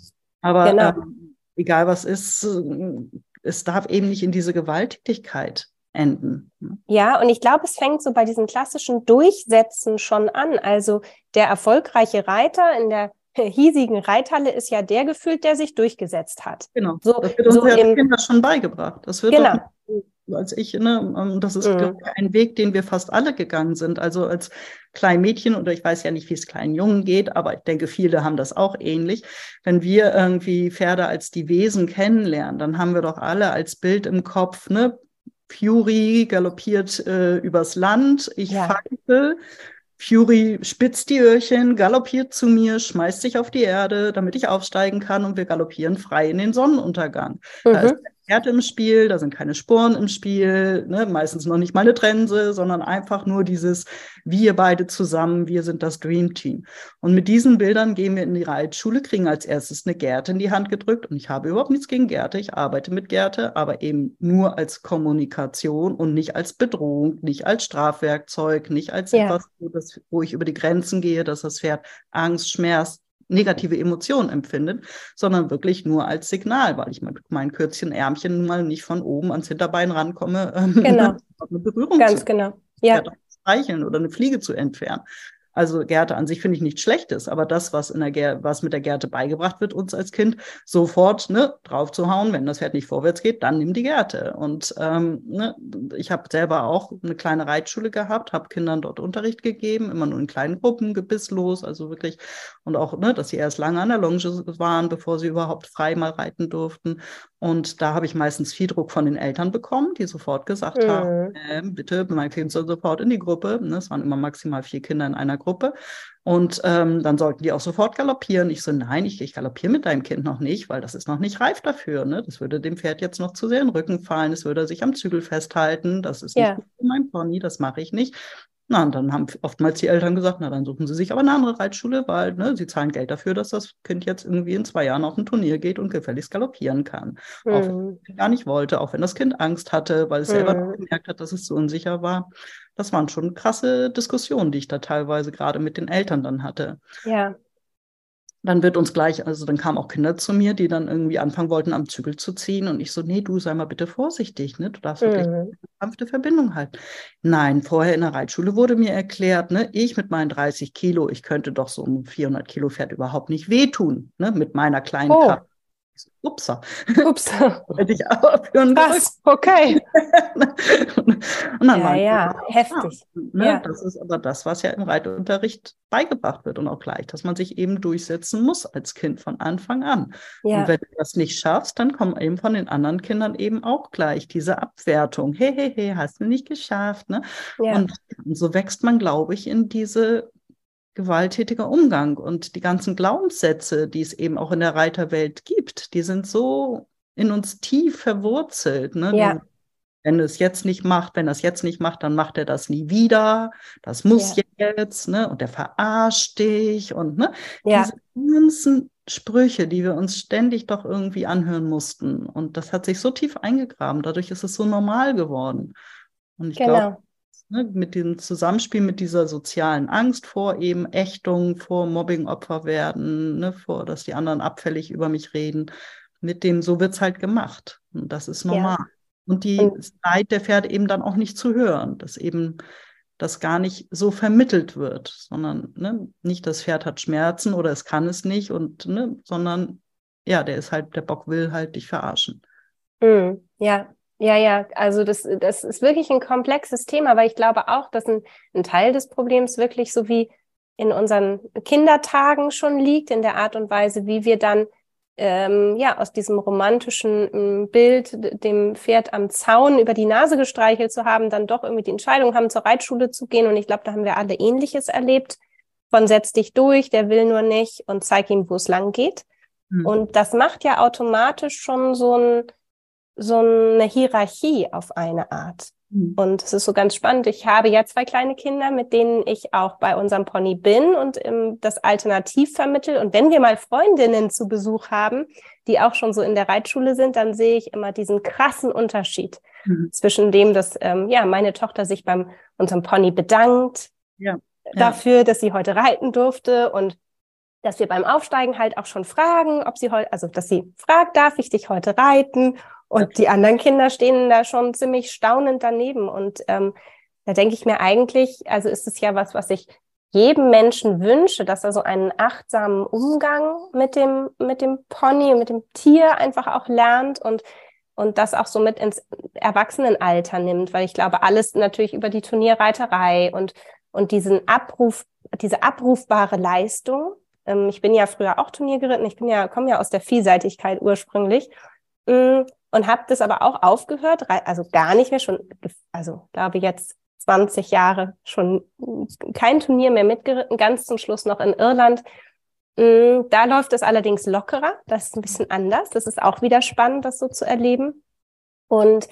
Aber genau. Ähm, egal was ist, es darf eben nicht in diese Gewalttätigkeit enden. Ja, und ich glaube, es fängt so bei diesem klassischen Durchsetzen schon an. Also der erfolgreiche Reiter in der hiesigen Reithalle ist ja der gefühlt, der sich durchgesetzt hat. Genau, so, das wird uns so ja als Kinder schon beigebracht. Das wird genau. doch, als ich, ne, das ist mhm. glaub ich, ein Weg, den wir fast alle gegangen sind. Also als Kleinmädchen, oder ich weiß ja nicht, wie es kleinen Jungen geht, aber ich denke, viele haben das auch ähnlich. Wenn wir irgendwie Pferde als die Wesen kennenlernen, dann haben wir doch alle als Bild im Kopf, ne, Fury galoppiert äh, übers Land, ich ja. falte. Fury spitzt die Öhrchen, galoppiert zu mir, schmeißt sich auf die Erde, damit ich aufsteigen kann, und wir galoppieren frei in den Sonnenuntergang. Mhm. Da ist kein Pferd im Spiel, da sind keine Sporen im Spiel, ne? Meistens noch nicht mal eine Trense, sondern einfach nur dieses wir beide zusammen, wir sind das Dream Team. Und mit diesen Bildern gehen wir in die Reitschule, kriegen als erstes eine Gerte in die Hand gedrückt, und ich habe überhaupt nichts gegen Gerte, ich arbeite mit Gerte, aber eben nur als Kommunikation und nicht als Bedrohung, nicht als Strafwerkzeug, nicht als ja. etwas, wo das wo ich über die Grenzen gehe, dass das Pferd Angst, Schmerz, negative Emotionen empfindet, sondern wirklich nur als Signal, weil ich mit meinen Kürzchen, Ärmchen mal nicht von oben ans Hinterbein rankomme, ähm, genau. eine Berührung Ganz zu genau. ja. zu streicheln oder eine Fliege zu entfernen. Also Gerte an sich finde ich nichts Schlechtes, aber das, was, in der Ger- was mit der Gerte beigebracht wird uns als Kind, sofort ne, drauf zu hauen, wenn das Pferd nicht vorwärts geht, dann nimm die Gerte. Und ähm, ne, ich habe selber auch eine kleine Reitschule gehabt, habe Kindern dort Unterricht gegeben, immer nur in kleinen Gruppen, gebisslos, also wirklich. Und auch, ne, dass sie erst lange an der Longe waren, bevor sie überhaupt frei mal reiten durften. Und da habe ich meistens viel Druck von den Eltern bekommen, die sofort gesagt mhm. haben, äh, bitte, mein Kind soll sofort in die Gruppe. Ne, es waren immer maximal vier Kinder in einer Gruppe. Und ähm, dann sollten die auch sofort galoppieren. Ich so, nein, ich, ich galoppiere mit deinem Kind noch nicht, weil das ist noch nicht reif dafür. Ne? Das würde dem Pferd jetzt noch zu sehr in den Rücken fallen. Es würde sich am Zügel festhalten. Das ist ja. nicht gut für mein Pony, das mache ich nicht. Na, und dann haben oftmals die Eltern gesagt, na, dann suchen sie sich aber eine andere Reitschule, weil ne, sie zahlen Geld dafür, dass das Kind jetzt irgendwie in zwei Jahren auf ein Turnier geht und gefälligst galoppieren kann. Mhm. Auch wenn es gar nicht wollte, auch wenn das Kind Angst hatte, weil es mhm. selber gemerkt hat, dass es so unsicher war. Das waren schon krasse Diskussionen, die ich da teilweise gerade mit den Eltern dann hatte. Ja. Dann wird uns gleich, also dann kamen auch Kinder zu mir, die dann irgendwie anfangen wollten, am Zügel zu ziehen. Und ich so, nee, du sei mal bitte vorsichtig, ne? Du darfst wirklich mhm. eine sanfte Verbindung halten. Nein, vorher in der Reitschule wurde mir erklärt, ne, ich mit meinen dreißig Kilo, ich könnte doch so um vierhundert Kilo Pferd überhaupt nicht wehtun, ne, mit meiner kleinen oh. Kraft. Upsa. Upsa. Hätte ich aber für einen Was? Okay. Und dann ja, ja, heftig. Ja, ne? ja. Das ist aber das, was ja im Reitunterricht beigebracht wird und auch gleich, dass man sich eben durchsetzen muss als Kind von Anfang an. Ja. Und wenn du das nicht schaffst, dann kommen eben von den anderen Kindern eben auch gleich diese Abwertung. Hey, hey, hey, hast du nicht geschafft. Ne? Ja. Und, und so wächst man, glaube ich, in diese gewalttätiger Umgang, und die ganzen Glaubenssätze, die es eben auch in der Reiterwelt gibt, die sind so in uns tief verwurzelt. Ne? Ja. Wenn du es jetzt nicht macht, wenn er es jetzt nicht macht, dann macht er das nie wieder. Das muss ja. jetzt, ne? Und der verarscht dich und ne? Ja. Diese ganzen Sprüche, die wir uns ständig doch irgendwie anhören mussten. Und das hat sich so tief eingegraben. Dadurch ist es so normal geworden. Und ich genau. glaube, mit dem Zusammenspiel mit dieser sozialen Angst vor eben Ächtung, vor Mobbing-Opfer werden, ne, vor, dass die anderen abfällig über mich reden, mit dem, so wird es halt gemacht. Und das ist normal. Ja. Und die Leid der Pferde eben dann auch nicht zu hören, dass eben das gar nicht so vermittelt wird, sondern ne, nicht das Pferd hat Schmerzen oder es kann es nicht, und ne, sondern ja, der ist halt, der Bock will halt dich verarschen. Mhm. Ja. Ja, ja, also das, das ist wirklich ein komplexes Thema, weil ich glaube auch, dass ein, ein Teil des Problems wirklich so wie in unseren Kindertagen schon liegt, in der Art und Weise, wie wir dann ähm, ja aus diesem romantischen Bild, dem Pferd am Zaun über die Nase gestreichelt zu haben, dann doch irgendwie die Entscheidung haben, zur Reitschule zu gehen. Und ich glaube, da haben wir alle Ähnliches erlebt, von setz dich durch, der will nur nicht, und zeig ihm, wo es lang geht. Mhm. Und das macht ja automatisch schon so ein so eine Hierarchie auf eine Art. Und es ist so ganz spannend. Ich habe ja zwei kleine Kinder, mit denen ich auch bei unserem Pony bin und ähm, das alternativ vermittel. Und wenn wir mal Freundinnen zu Besuch haben, die auch schon so in der Reitschule sind, dann sehe ich immer diesen krassen Unterschied mhm. zwischen dem, dass ähm, ja meine Tochter sich beim unserem Pony bedankt ja. dafür, ja. dass sie heute reiten durfte und dass wir beim Aufsteigen halt auch schon fragen, ob sie heute, also dass sie fragt, darf ich dich heute reiten? Und die anderen Kinder stehen da schon ziemlich staunend daneben. Und ähm, da denke ich mir eigentlich, also ist es ja was, was ich jedem Menschen wünsche, dass er so einen achtsamen Umgang mit dem mit dem Pony, mit dem Tier einfach auch lernt und und das auch so mit ins Erwachsenenalter nimmt, weil ich glaube, alles natürlich über die Turnierreiterei und und diesen Abruf, diese abrufbare Leistung. Ähm, ich bin ja früher auch Turnier geritten. Ich bin ja komme ja aus der Vielseitigkeit ursprünglich. Mm. Und habe das aber auch aufgehört, also gar nicht mehr schon, also glaube jetzt zwanzig Jahre schon kein Turnier mehr mitgeritten, ganz zum Schluss noch in Irland. Da läuft es allerdings lockerer, das ist ein bisschen anders, das ist auch wieder spannend, das so zu erleben. Und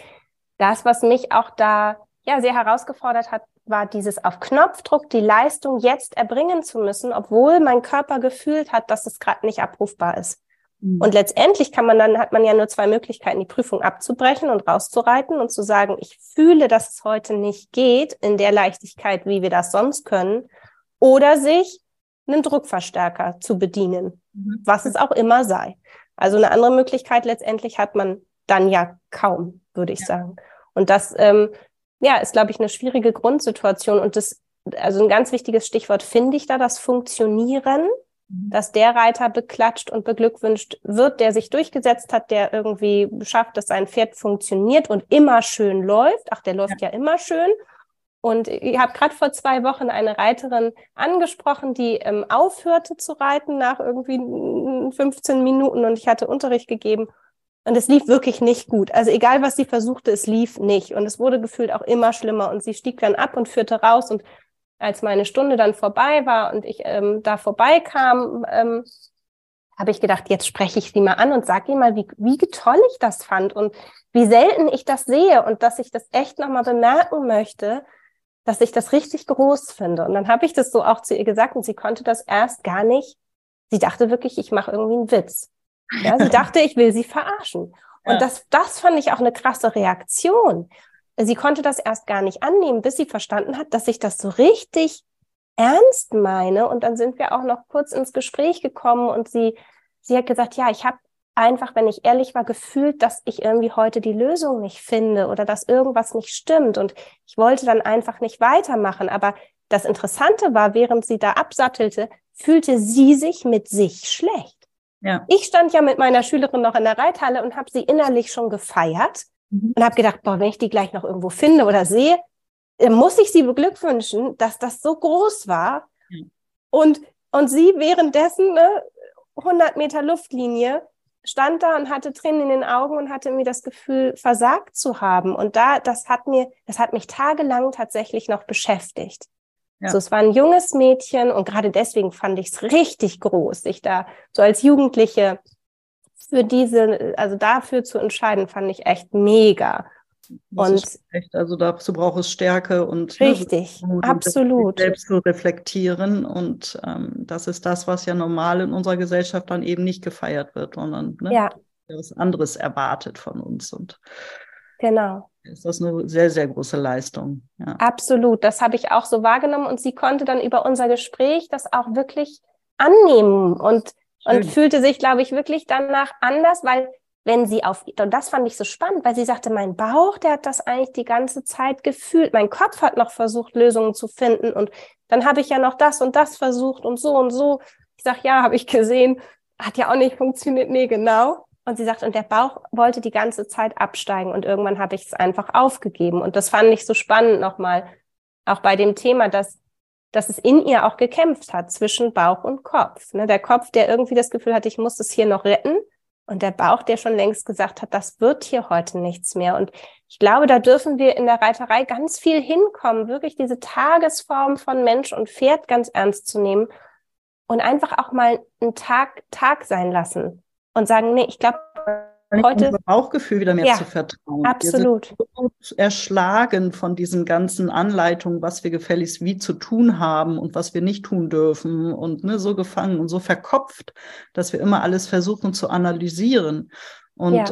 das, was mich auch da ja sehr herausgefordert hat, war dieses auf Knopfdruck die Leistung jetzt erbringen zu müssen, obwohl mein Körper gefühlt hat, dass es gerade nicht abrufbar ist. Und letztendlich kann man dann, hat man ja nur zwei Möglichkeiten, die Prüfung abzubrechen und rauszureiten und zu sagen, ich fühle, dass es heute nicht geht, in der Leichtigkeit, wie wir das sonst können, oder sich einen Druckverstärker zu bedienen, mhm. was es auch immer sei. Also eine andere Möglichkeit letztendlich hat man dann ja kaum, würde ich ja. sagen. Und das ähm, ja, ist, glaube ich, eine schwierige Grundsituation. Und das, also ein ganz wichtiges Stichwort finde ich da, das Funktionieren. Dass der Reiter beklatscht und beglückwünscht wird, der sich durchgesetzt hat, der irgendwie schafft, dass sein Pferd funktioniert und immer schön läuft. Ach, der läuft ja, ja immer schön. Und ich habe gerade vor zwei Wochen eine Reiterin angesprochen, die ähm, aufhörte zu reiten nach irgendwie fünfzehn Minuten und ich hatte Unterricht gegeben. Und es lief wirklich nicht gut. Also egal, was sie versuchte, es lief nicht. Und es wurde gefühlt auch immer schlimmer. Und sie stieg dann ab und führte raus und als meine Stunde dann vorbei war und ich ähm, da vorbeikam, ähm, habe ich gedacht, jetzt spreche ich sie mal an und sage ihr mal, wie, wie toll ich das fand und wie selten ich das sehe und dass ich das echt nochmal bemerken möchte, dass ich das richtig groß finde. Und dann habe ich das so auch zu ihr gesagt und sie konnte das erst gar nicht. Sie dachte wirklich, ich mache irgendwie einen Witz. Ja, sie dachte, ich will sie verarschen. Und ja. das, das fand ich auch eine krasse Reaktion. Sie konnte das erst gar nicht annehmen, bis sie verstanden hat, dass ich das so richtig ernst meine. Und dann sind wir auch noch kurz ins Gespräch gekommen und sie, sie hat gesagt, ja, ich habe einfach, wenn ich ehrlich war, gefühlt, dass ich irgendwie heute die Lösung nicht finde oder dass irgendwas nicht stimmt. Und ich wollte dann einfach nicht weitermachen. Aber das Interessante war, während sie da absattelte, fühlte sie sich mit sich schlecht. Ja. Ich stand ja mit meiner Schülerin noch in der Reithalle und habe sie innerlich schon gefeiert. Und habe gedacht, boah, wenn ich die gleich noch irgendwo finde oder sehe, muss ich sie beglückwünschen, dass das so groß war. Mhm. Und, und sie währenddessen, ne, hundert Meter Luftlinie, stand da und hatte Tränen in den Augen und hatte irgendwie das Gefühl, versagt zu haben. Und da, das hat mir, das hat mich tagelang tatsächlich noch beschäftigt. Ja. So, es war ein junges Mädchen und gerade deswegen fand ich es richtig groß, sich da so als Jugendliche für diese, also dafür zu entscheiden, fand ich echt mega. Das und ist echt, also dazu braucht es Stärke und richtig, ne, so absolut selbst zu reflektieren und ähm, das ist das, was ja normal in unserer Gesellschaft dann eben nicht gefeiert wird, sondern ne, ja. was anderes erwartet von uns und genau. Ist das eine sehr, sehr große Leistung. Ja. Absolut, das habe ich auch so wahrgenommen und sie konnte dann über unser Gespräch das auch wirklich annehmen und Und Schön. fühlte sich, glaube ich, wirklich danach anders, weil wenn sie auf, und das fand ich so spannend, weil sie sagte, mein Bauch, der hat das eigentlich die ganze Zeit gefühlt, mein Kopf hat noch versucht, Lösungen zu finden und dann habe ich ja noch das und das versucht und so und so. Ich sage, ja, habe ich gesehen, hat ja auch nicht funktioniert, nee, genau. Und sie sagt, und der Bauch wollte die ganze Zeit absteigen und irgendwann habe ich es einfach aufgegeben und das fand ich so spannend nochmal, auch bei dem Thema, dass dass es in ihr auch gekämpft hat zwischen Bauch und Kopf. Ne, der Kopf, der irgendwie das Gefühl hatte, ich muss es hier noch retten und der Bauch, der schon längst gesagt hat, das wird hier heute nichts mehr. Und ich glaube, da dürfen wir in der Reiterei ganz viel hinkommen, wirklich diese Tagesform von Mensch und Pferd ganz ernst zu nehmen und einfach auch mal einen Tag Tag sein lassen und sagen, nee, ich glaube, Heute unser Bauchgefühl wieder mehr ja, zu vertrauen. Absolut. Wir sind so erschlagen von diesen ganzen Anleitungen, was wir gefälligst wie zu tun haben und was wir nicht tun dürfen und ne, so gefangen und so verkopft, dass wir immer alles versuchen zu analysieren. Und ja.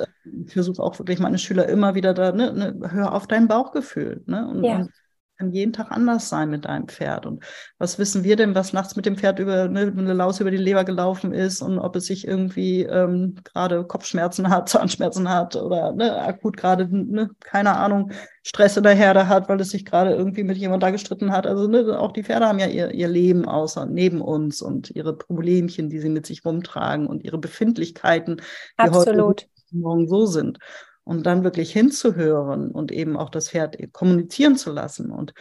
ich versuche auch wirklich meine Schüler immer wieder da, ne, ne, hör auf dein Bauchgefühl. Ne? Und, ja. und kann jeden Tag anders sein mit deinem Pferd. Und was wissen wir denn, was nachts mit dem Pferd über ne, eine Laus über die Leber gelaufen ist und ob es sich irgendwie ähm, gerade Kopfschmerzen hat, Zahnschmerzen hat oder ne, akut gerade, ne, keine Ahnung, Stress in der Herde hat, weil es sich gerade irgendwie mit jemandem da gestritten hat. Also ne, auch die Pferde haben ja ihr, ihr Leben außer neben uns und ihre Problemchen, die sie mit sich rumtragen und ihre Befindlichkeiten, die Absolut. heute und morgen so sind. Und dann wirklich hinzuhören und eben auch das Pferd kommunizieren zu lassen. Und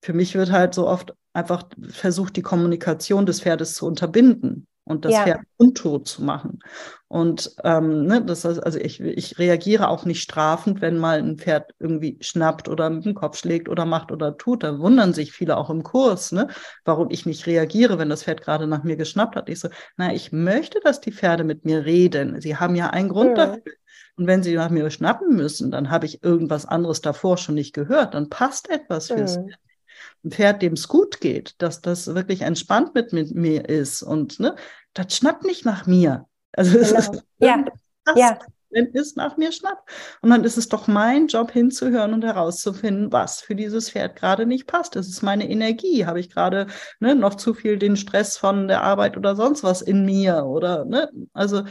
für mich wird halt so oft einfach versucht, die Kommunikation des Pferdes zu unterbinden und das ja. Pferd untot zu machen. Und ähm, ne, das heißt, also ich, ich reagiere auch nicht strafend, wenn mal ein Pferd irgendwie schnappt oder mit dem Kopf schlägt oder macht oder tut. Da wundern sich viele auch im Kurs, ne, warum ich nicht reagiere, wenn das Pferd gerade nach mir geschnappt hat. Ich so, na, ich möchte, dass die Pferde mit mir reden. Sie haben ja einen Grund mhm. dafür. Und wenn sie nach mir schnappen müssen, dann habe ich irgendwas anderes davor schon nicht gehört. Dann passt etwas fürs mhm. Pferd. Ein Pferd, dem es gut geht, dass das wirklich entspannt mit, mit mir ist. Und ne, das schnappt nicht nach mir. Also genau. es ist, ja. das ja. wenn es nach mir schnappt. Und dann ist es doch mein Job, hinzuhören und herauszufinden, was für dieses Pferd gerade nicht passt. Das ist meine Energie. Habe ich gerade ne, noch zu viel den Stress von der Arbeit oder sonst was in mir? Oder ne, also...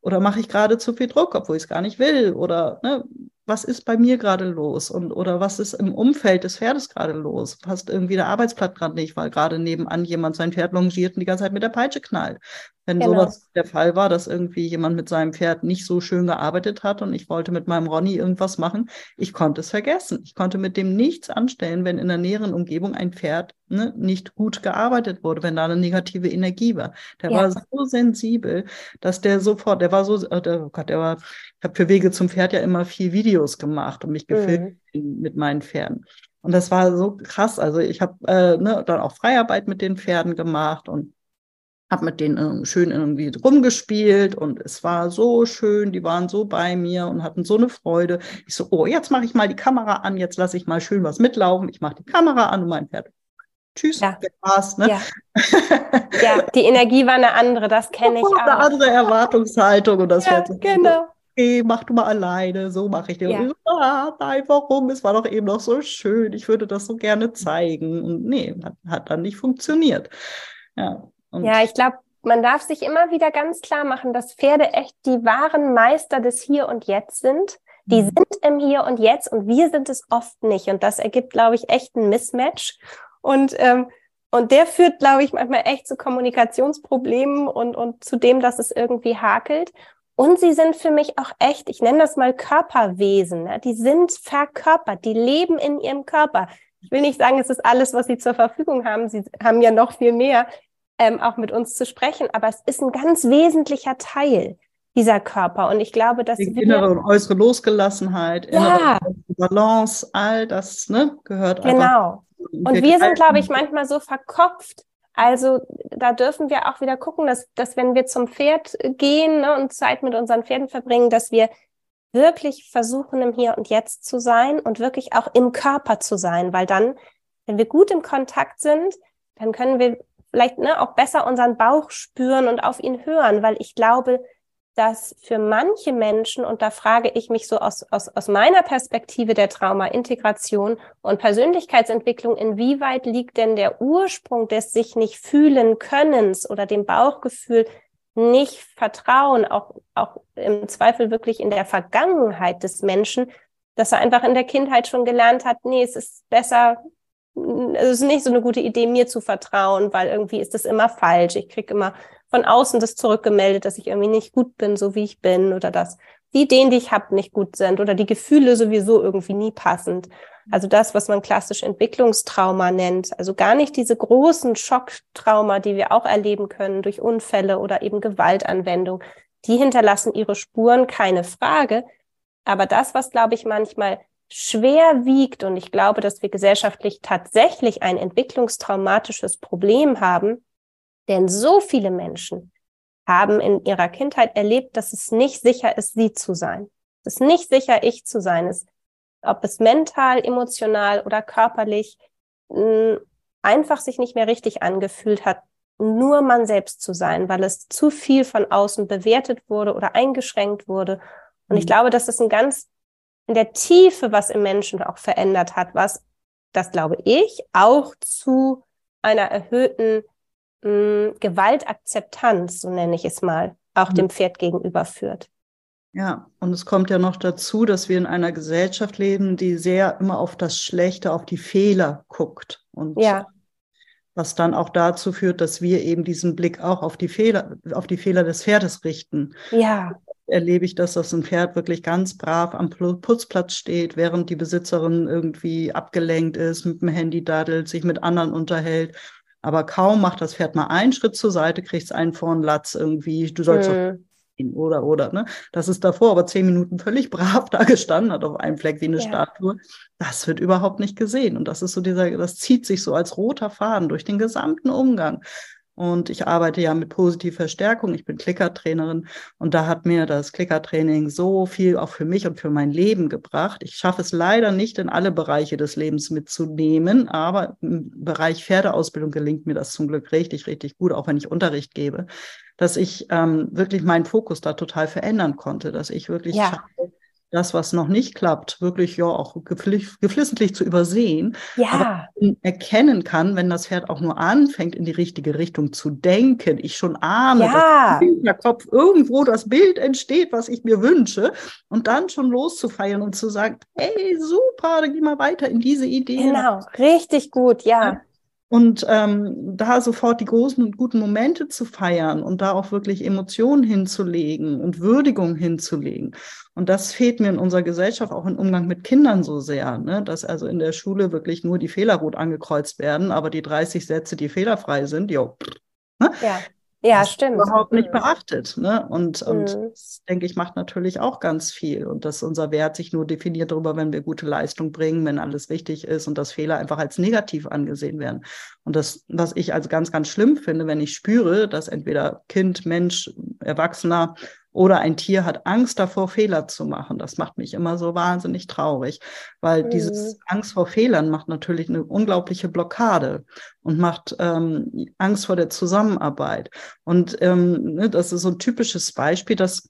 Oder mache ich gerade zu viel Druck, obwohl ich es gar nicht will? Oder ne, was ist bei mir gerade los? Und, oder was ist im Umfeld des Pferdes gerade los? Passt irgendwie der Arbeitsplatz gerade nicht, weil gerade nebenan jemand sein Pferd longiert und die ganze Zeit mit der Peitsche knallt. Wenn genau. sowas der Fall war, dass irgendwie jemand mit seinem Pferd nicht so schön gearbeitet hat und ich wollte mit meinem Ronny irgendwas machen, ich konnte es vergessen. Ich konnte mit dem nichts anstellen, wenn in der näheren Umgebung ein Pferd ne, nicht gut gearbeitet wurde, wenn da eine negative Energie war. Der ja. war so sensibel, dass der sofort, der war so, oh Gott, der war, ich habe für Wege zum Pferd ja immer viel Videos gemacht und mich gefilmt mhm. mit meinen Pferden. Und das war so krass. Also ich habe äh, ne, dann auch Freiarbeit mit den Pferden gemacht und habe mit denen schön irgendwie rumgespielt und es war so schön, die waren so bei mir und hatten so eine Freude. Ich so, oh, jetzt mache ich mal die Kamera an, jetzt lasse ich mal schön was mitlaufen. Ich mache die Kamera an und mein Pferd, tschüss, ja. Spaß, ne? Ja. ja, die Energie war eine andere, das kenne ich auch. Eine andere Erwartungshaltung und das ja, Pferd so, genau. okay, mach du mal alleine, so mache ich dir. Ja. So, ah, nein, warum? Es war doch eben noch so schön, ich würde das so gerne zeigen. Und nee, hat, hat dann nicht funktioniert. Ja. Und ja, ich glaube, man darf sich immer wieder ganz klar machen, dass Pferde echt die wahren Meister des Hier und Jetzt sind. Die sind im Hier und Jetzt und wir sind es oft nicht. Und das ergibt, glaube ich, echt ein Mismatch. Und ähm, und der führt, glaube ich, manchmal echt zu Kommunikationsproblemen und und zu dem, dass es irgendwie hakelt. Und sie sind für mich auch echt, ich nenne das mal Körperwesen. Ne? Die sind verkörpert, die leben in ihrem Körper. Ich will nicht sagen, es ist alles, was sie zur Verfügung haben. Sie haben ja noch viel mehr. Ähm, auch mit uns zu sprechen, aber es ist ein ganz wesentlicher Teil dieser Körper und ich glaube, dass die innere und äußere Losgelassenheit, ja. innere Balance, all das ne, gehört einfach. Genau. Und wir, wir sind, glaube ich, manchmal so verkopft. Also da dürfen wir auch wieder gucken, dass, dass wenn wir zum Pferd gehen ne, und Zeit mit unseren Pferden verbringen, dass wir wirklich versuchen, im Hier und Jetzt zu sein und wirklich auch im Körper zu sein, weil dann, wenn wir gut im Kontakt sind, dann können wir vielleicht ne, auch besser unseren Bauch spüren und auf ihn hören, weil ich glaube, dass für manche Menschen, und da frage ich mich so aus, aus, aus meiner Perspektive der Trauma-Integration und Persönlichkeitsentwicklung, inwieweit liegt denn der Ursprung des sich nicht fühlen Könnens oder dem Bauchgefühl nicht vertrauen, auch, auch im Zweifel wirklich in der Vergangenheit des Menschen, dass er einfach in der Kindheit schon gelernt hat, nee, es ist besser, es ist nicht so eine gute Idee, mir zu vertrauen, weil irgendwie ist das immer falsch. Ich kriege immer von außen das zurückgemeldet, dass ich irgendwie nicht gut bin, so wie ich bin oder dass die Ideen, die ich habe, nicht gut sind oder die Gefühle sowieso irgendwie nie passend. Also das, was man klassisch Entwicklungstrauma nennt. Also gar nicht diese großen Schocktrauma, die wir auch erleben können durch Unfälle oder eben Gewaltanwendung. Die hinterlassen ihre Spuren, keine Frage. Aber das, was, glaube ich, manchmal schwer wiegt und ich glaube, dass wir gesellschaftlich tatsächlich ein entwicklungstraumatisches Problem haben, denn so viele Menschen haben in ihrer Kindheit erlebt, dass es nicht sicher ist, sie zu sein. Es ist nicht sicher, ich zu sein. Es, ob es mental, emotional oder körperlich mh, einfach sich nicht mehr richtig angefühlt hat, nur man selbst zu sein, weil es zu viel von außen bewertet wurde oder eingeschränkt wurde. Und ich glaube, dass das ein ganz in der Tiefe, was im Menschen auch verändert hat, was, das glaube ich, auch zu einer erhöhten mh, Gewaltakzeptanz, so nenne ich es mal, auch mhm. dem Pferd gegenüber führt. Ja, und es kommt ja noch dazu, dass wir in einer Gesellschaft leben, die sehr immer auf das Schlechte, auf die Fehler guckt. Und ja. was dann auch dazu führt, dass wir eben diesen Blick auch auf die Fehler, auf die Fehler des Pferdes richten. Ja. Erlebe ich das, dass ein Pferd wirklich ganz brav am Putzplatz steht, während die Besitzerin irgendwie abgelenkt ist, mit dem Handy daddelt, sich mit anderen unterhält. Aber kaum macht das Pferd mal einen Schritt zur Seite, kriegt es einen vorn Latz irgendwie, du sollst mhm. doch oder, oder, ne? Das ist davor aber zehn Minuten völlig brav da gestanden hat, auf einem Fleck wie eine ja. Statue. Das wird überhaupt nicht gesehen. Und das ist so dieser, das zieht sich so als roter Faden durch den gesamten Umgang. Und ich arbeite ja mit positiver Verstärkung. Ich bin Klickertrainerin und da hat mir das Klickertraining so viel auch für mich und für mein Leben gebracht. Ich schaffe es leider nicht, in alle Bereiche des Lebens mitzunehmen, aber im Bereich Pferdeausbildung gelingt mir das zum Glück richtig, richtig gut, auch wenn ich Unterricht gebe, dass ich ähm, wirklich meinen Fokus da total verändern konnte, dass ich wirklich ja. schaffe, das, was noch nicht klappt, wirklich ja auch gefl- geflissentlich zu übersehen, ja. aber erkennen kann, wenn das Pferd auch nur anfängt, in die richtige Richtung zu denken. Ich schon ahne, ja. dass im Hinterkopf irgendwo das Bild entsteht, was ich mir wünsche, und dann schon loszufeiern und zu sagen, hey, super, dann geh mal weiter in diese Idee. Genau, richtig gut, ja. Und ähm, da sofort die großen und guten Momente zu feiern und da auch wirklich Emotionen hinzulegen und Würdigung hinzulegen. Und das fehlt mir in unserer Gesellschaft auch im Umgang mit Kindern so sehr, ne? Dass also in der Schule wirklich nur die Fehler rot angekreuzt werden, aber die dreißig Sätze, die fehlerfrei sind, jo, ne? Ja. Ja, das stimmt. Überhaupt nicht beachtet, ne? Und, mhm. und das, denke ich, macht natürlich auch ganz viel. Und dass unser Wert sich nur definiert darüber, wenn wir gute Leistung bringen, wenn alles richtig ist und dass Fehler einfach als negativ angesehen werden. Und das, was ich also ganz, ganz schlimm finde, wenn ich spüre, dass entweder Kind, Mensch, Erwachsener oder ein Tier hat Angst davor, Fehler zu machen. Das macht mich immer so wahnsinnig traurig, weil mhm. dieses Angst vor Fehlern macht natürlich eine unglaubliche Blockade und macht ähm, Angst vor der Zusammenarbeit. Und ähm, ne, das ist so ein typisches Beispiel, dass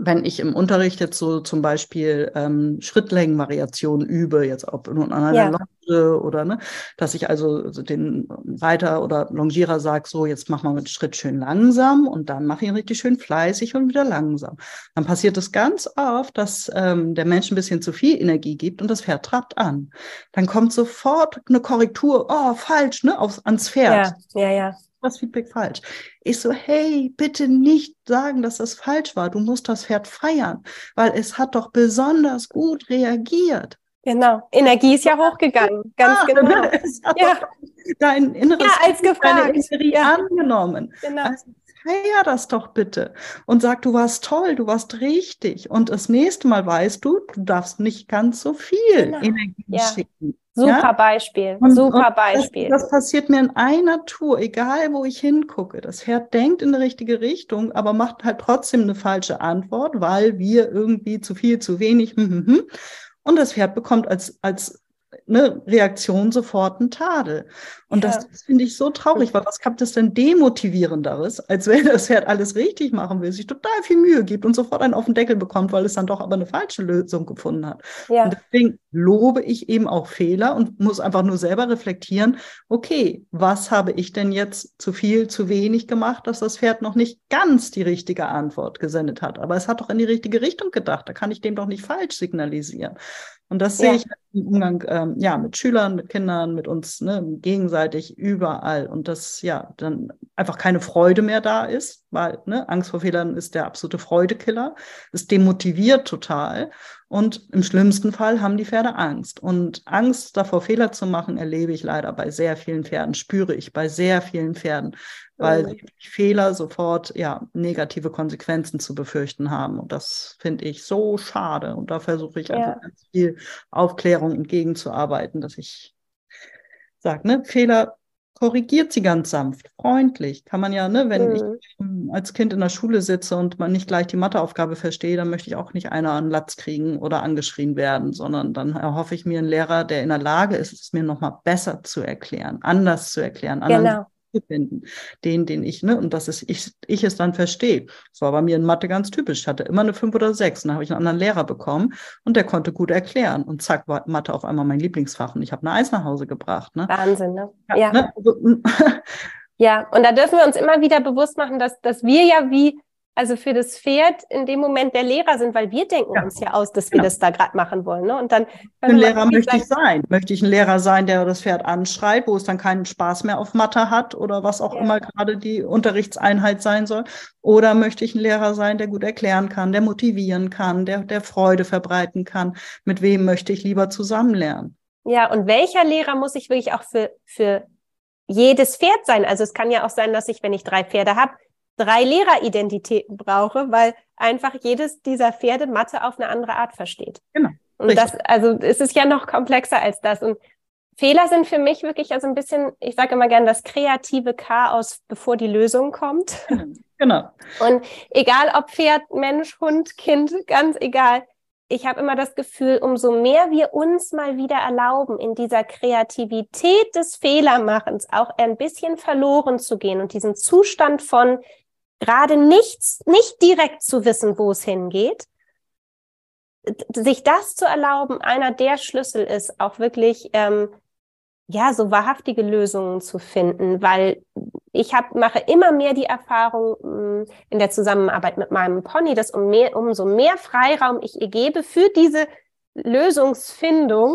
wenn ich im Unterricht jetzt so zum Beispiel ähm, Schrittlängenvariationen übe, jetzt ob nun an einer ja. Longe oder, ne, dass ich also, also den Reiter oder Longierer sage, so jetzt mach mal mit Schritt schön langsam und dann mache ich ihn richtig schön fleißig und wieder langsam. Dann passiert es ganz oft, dass ähm, der Mensch ein bisschen zu viel Energie gibt und das Pferd trabt an. Dann kommt sofort eine Korrektur, oh, falsch, ne, aufs, ans Pferd. Ja, ja, ja. Das Feedback falsch. Ich so, hey, bitte nicht sagen, dass das falsch war. Du musst das Pferd feiern, weil es hat doch besonders gut reagiert. Genau. Energie ist ja hochgegangen. Ganz ja, genau. Es hat ja. dein inneres ja, als gefragt. Energie ja. angenommen. Genau. Also, feier das doch bitte und sag, du warst toll, du warst richtig. Und das nächste Mal weißt du, du darfst nicht ganz so viel genau. Energie ja. schicken. Super ja? Beispiel, und, super und Beispiel. Das, das passiert mir in einer Tour, egal wo ich hingucke. Das Pferd denkt in die richtige Richtung, aber macht halt trotzdem eine falsche Antwort, weil wir irgendwie zu viel, zu wenig. Hm, hm, hm. Und das Pferd bekommt als, als eine Reaktion sofort einen Tadel. Und ja. das, das finde ich so traurig, weil was gibt es denn Demotivierenderes, als wenn das Pferd alles richtig machen will, sich total viel Mühe gibt und sofort einen auf den Deckel bekommt, weil es dann doch aber eine falsche Lösung gefunden hat. Ja. Und deswegen lobe ich eben auch Fehler und muss einfach nur selber reflektieren, okay, was habe ich denn jetzt zu viel, zu wenig gemacht, dass das Pferd noch nicht ganz die richtige Antwort gesendet hat. Aber es hat doch in die richtige Richtung gedacht. Da kann ich dem doch nicht falsch signalisieren. Und das sehe ja. ich im Umgang ähm, ja, mit Schülern, mit Kindern, mit uns, ne, gegenseitig überall. Und dass ja dann einfach keine Freude mehr da ist, weil ne, Angst vor Fehlern ist der absolute Freudekiller. Es demotiviert total. Und im schlimmsten Fall haben die Pferde Angst. Und Angst davor, Fehler zu machen, erlebe ich leider bei sehr vielen Pferden, spüre ich bei sehr vielen Pferden, weil mhm. sie Fehler sofort ja negative Konsequenzen zu befürchten haben. Und das finde ich so schade. Und da versuche ich ja. einfach ganz viel Aufklärung entgegenzuarbeiten, dass ich sage, ne, Fehler korrigiert sie ganz sanft, freundlich. Kann man ja, ne, wenn mhm. ich als Kind in der Schule sitze und man nicht gleich die Matheaufgabe verstehe, dann möchte ich auch nicht einer einen Latz kriegen oder angeschrien werden, sondern dann erhoffe ich mir einen Lehrer, der in der Lage ist, es mir nochmal besser zu erklären, anders zu erklären, anders genau. zu finden, den, den ich, ne, und dass es, ich, ich es dann verstehe. Das war bei mir in Mathe ganz typisch. Ich hatte immer eine fünf oder sechs, dann habe ich einen anderen Lehrer bekommen und der konnte gut erklären und zack, war Mathe auf einmal mein Lieblingsfach und ich habe eine Eins nach Hause gebracht. Ne? Wahnsinn, ne? Ja. ja. Ne? Also, ja, und da dürfen wir uns immer wieder bewusst machen, dass, dass wir ja wie, also für das Pferd in dem Moment der Lehrer sind, weil wir denken ja. uns ja aus, dass wir genau. das da gerade machen wollen. Ne? Und dann ein Lehrer möchte ich sein. Möchte ich ein Lehrer sein, der das Pferd anschreit, wo es dann keinen Spaß mehr auf Mathe hat oder was auch ja. immer gerade die Unterrichtseinheit sein soll? Oder möchte ich ein Lehrer sein, der gut erklären kann, der motivieren kann, der, der Freude verbreiten kann? Mit wem möchte ich lieber zusammen lernen? Ja, und welcher Lehrer muss ich wirklich auch für für jedes Pferd sein. Also es kann ja auch sein, dass ich, wenn ich drei Pferde habe, drei Lehreridentitäten brauche, weil einfach jedes dieser Pferde Mathe auf eine andere Art versteht. Genau. Und richtig. das, also es ist ja noch komplexer als das. Und Fehler sind für mich wirklich also ein bisschen, ich sage immer gerne, das kreative Chaos, bevor die Lösung kommt. Genau. Und egal ob Pferd, Mensch, Hund, Kind, ganz egal. Ich habe immer das Gefühl, umso mehr wir uns mal wieder erlauben, in dieser Kreativität des Fehlermachens auch ein bisschen verloren zu gehen und diesen Zustand von gerade nichts, nicht direkt zu wissen, wo es hingeht, sich das zu erlauben, einer der Schlüssel ist, auch wirklich ähm, ja so wahrhaftige Lösungen zu finden, weil ich hab, mache immer mehr die Erfahrung mh, in der Zusammenarbeit mit meinem Pony, dass um mehr, umso mehr Freiraum ich ihr gebe für diese Lösungsfindung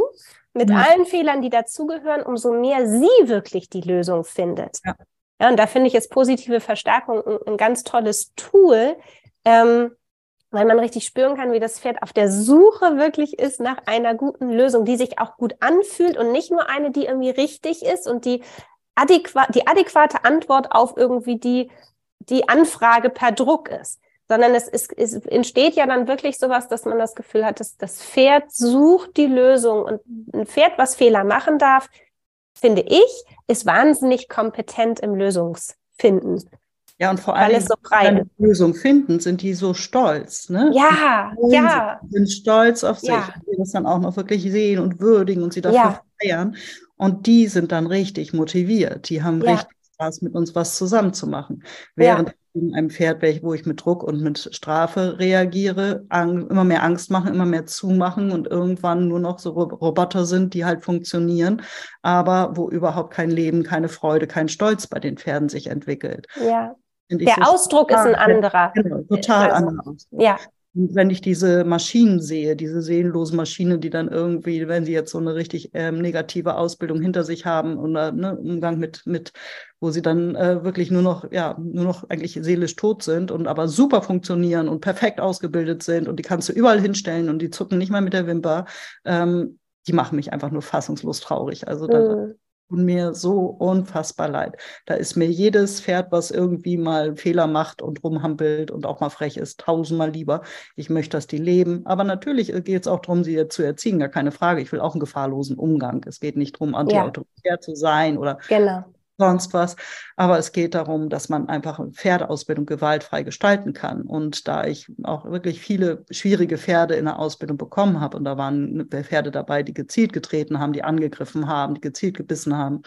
mit ja. allen Fehlern, die dazugehören, umso mehr sie wirklich die Lösung findet. Ja. Ja, und da finde ich jetzt positive Verstärkung ein, ein ganz tolles Tool, ähm, weil man richtig spüren kann, wie das Pferd auf der Suche wirklich ist nach einer guten Lösung, die sich auch gut anfühlt und nicht nur eine, die irgendwie richtig ist und die Adäqua- die adäquate Antwort auf irgendwie die, die Anfrage per Druck ist, sondern es, ist, es entsteht ja dann wirklich sowas, dass man das Gefühl hat, dass das Pferd sucht die Lösung und ein Pferd, was Fehler machen darf, finde ich, ist wahnsinnig kompetent im Lösungsfinden. Ja, und vor allem, so wenn wir eine Lösung finden, sind die so stolz. Ne? Ja, die ja. sind stolz auf sich, ja. die das dann auch noch wirklich sehen und würdigen und sie dafür ja. feiern. Und die sind dann richtig motiviert. Die haben ja. richtig Spaß, mit uns was zusammen zu machen. Während ja. in einem Pferd, wo ich mit Druck und mit Strafe reagiere, immer mehr Angst machen, immer mehr zumachen und irgendwann nur noch so Roboter sind, die halt funktionieren, aber wo überhaupt kein Leben, keine Freude, kein Stolz bei den Pferden sich entwickelt. Ja. Der so Ausdruck total, ist ein anderer. Genau, total also, anderer Ausdruck. Ja. Und wenn ich diese Maschinen sehe, diese seelenlosen Maschinen, die dann irgendwie, wenn sie jetzt so eine richtig ähm, negative Ausbildung hinter sich haben oder ne, Umgang mit, mit, wo sie dann äh, wirklich nur noch, ja, nur noch eigentlich seelisch tot sind und aber super funktionieren und perfekt ausgebildet sind und die kannst du überall hinstellen und die zucken nicht mal mit der Wimper, ähm, die machen mich einfach nur fassungslos traurig. Also dann. Mhm. Und mir so unfassbar leid. Da ist mir jedes Pferd, was irgendwie mal Fehler macht und rumhampelt und auch mal frech ist, tausendmal lieber. Ich möchte, dass die leben. Aber natürlich geht es auch darum, sie zu erziehen, gar keine Frage. Ich will auch einen gefahrlosen Umgang. Es geht nicht darum, antiautoritär ja. zu sein oder genau. sonst was. Aber es geht darum, dass man einfach Pferdeausbildung gewaltfrei gestalten kann. Und da ich auch wirklich viele schwierige Pferde in der Ausbildung bekommen habe, und da waren Pferde dabei, die gezielt getreten haben, die angegriffen haben, die gezielt gebissen haben.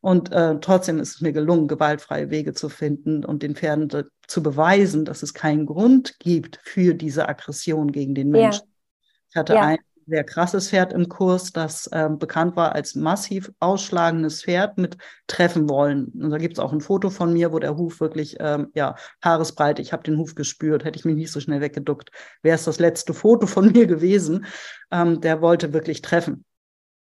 Und äh, trotzdem ist es mir gelungen, gewaltfreie Wege zu finden und den Pferden d- zu beweisen, dass es keinen Grund gibt für diese Aggression gegen den Menschen. Ja. Ich hatte ja. ein sehr krasses Pferd im Kurs, das äh, bekannt war als massiv ausschlagendes Pferd mit treffen wollen. Und da gibt es auch ein Foto von mir, wo der Huf wirklich, ähm, ja, haaresbreit, ich habe den Huf gespürt, hätte ich mich nicht so schnell weggeduckt, wäre es das letzte Foto von mir gewesen. Ähm, der wollte wirklich treffen.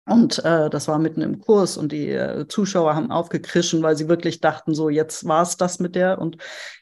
Und äh, das war mitten im Kurs und die äh, Zuschauer haben aufgekrischen, weil sie wirklich dachten, so jetzt war es das mit der. Und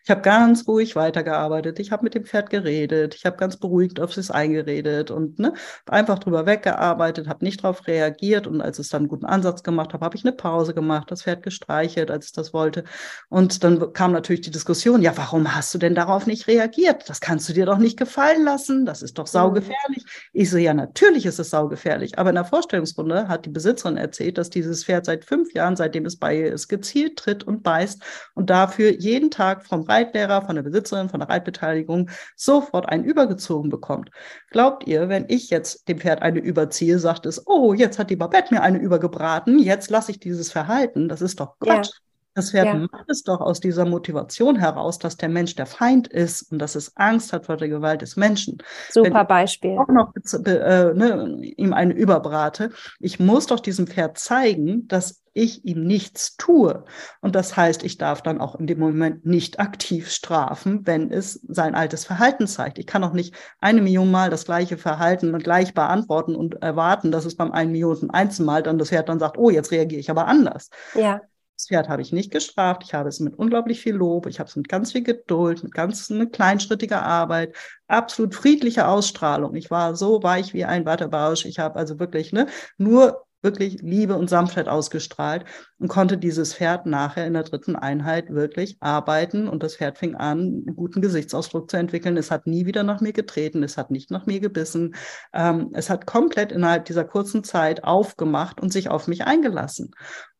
ich habe ganz ruhig weitergearbeitet. Ich habe mit dem Pferd geredet. Ich habe ganz beruhigt auf es eingeredet und ne, einfach drüber weggearbeitet, habe nicht darauf reagiert. Und als es dann einen guten Ansatz gemacht habe, habe ich eine Pause gemacht, das Pferd gestreichelt, als es das wollte. Und dann kam natürlich die Diskussion, ja, warum hast du denn darauf nicht reagiert? Das kannst du dir doch nicht gefallen lassen. Das ist doch saugefährlich. Ich so, ja, natürlich ist es saugefährlich. Aber in der Vorstellungsrunde ne, hat die Besitzerin erzählt, dass dieses Pferd seit fünf Jahren, seitdem es bei ihr ist, gezielt tritt und beißt und dafür jeden Tag vom Reitlehrer, von der Besitzerin, von der Reitbeteiligung sofort einen übergezogen bekommt. Glaubt ihr, wenn ich jetzt dem Pferd eine überziehe, sagt es, oh, jetzt hat die Babette mir eine übergebraten, jetzt lasse ich dieses Verhalten, das ist doch Quatsch. Ja. Das Pferd ja. macht es doch aus dieser Motivation heraus, dass der Mensch der Feind ist und dass es Angst hat vor der Gewalt des Menschen. Super Beispiel. Wenn ich auch noch äh, ne, ihm eine überbrate. Ich muss doch diesem Pferd zeigen, dass ich ihm nichts tue. Und das heißt, ich darf dann auch in dem Moment nicht aktiv strafen, wenn es sein altes Verhalten zeigt. Ich kann auch nicht eine Million Mal das gleiche Verhalten gleich beantworten und erwarten, dass es beim einen Millionen einzelnen Mal dann das Pferd dann sagt, oh, jetzt reagiere ich aber anders. Ja. Das Pferd habe ich nicht gestraft, ich habe es mit unglaublich viel Lob, ich habe es mit ganz viel Geduld, mit ganz eine kleinschrittige Arbeit, absolut friedliche Ausstrahlung. Ich war so weich wie ein Wattebausch, ich habe also wirklich ne, nur wirklich Liebe und Sanftheit ausgestrahlt und konnte dieses Pferd nachher in der dritten Einheit wirklich arbeiten und das Pferd fing an, einen guten Gesichtsausdruck zu entwickeln. Es hat nie wieder nach mir getreten, es hat nicht nach mir gebissen, ähm, es hat komplett innerhalb dieser kurzen Zeit aufgemacht und sich auf mich eingelassen.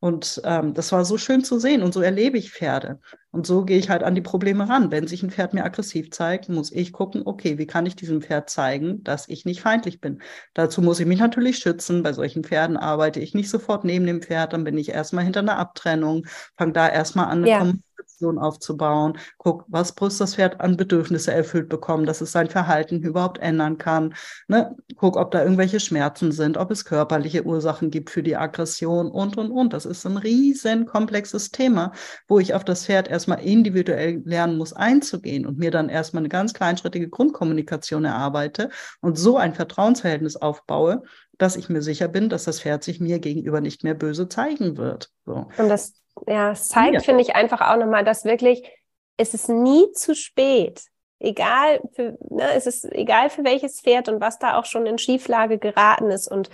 Und ähm, das war so schön zu sehen und so erlebe ich Pferde. Und so gehe ich halt an die Probleme ran. Wenn sich ein Pferd mir aggressiv zeigt, muss ich gucken, okay, wie kann ich diesem Pferd zeigen, dass ich nicht feindlich bin. Dazu muss ich mich natürlich schützen. Bei solchen Pferden arbeite ich nicht sofort neben dem Pferd, dann bin ich erstmal hinter einer Abtrennung, fange da erstmal an, eine Kommunikation aufzubauen, guck, was muss das Pferd an Bedürfnisse erfüllt bekommen, dass es sein Verhalten überhaupt ändern kann. Ne? Guck, ob da irgendwelche Schmerzen sind, ob es körperliche Ursachen gibt für die Aggression und, und, und. Das ist ein riesen komplexes Thema, wo ich auf das Pferd erstmal individuell lernen muss, einzugehen und mir dann erstmal eine ganz kleinschrittige Grundkommunikation erarbeite und so ein Vertrauensverhältnis aufbaue, dass ich mir sicher bin, dass das Pferd sich mir gegenüber nicht mehr böse zeigen wird. So. Und das, ja, das zeigt, ja. finde ich, einfach auch nochmal, dass wirklich, es ist nie zu spät. Egal für, ne, es ist egal für welches Pferd und was da auch schon in Schieflage geraten ist. Und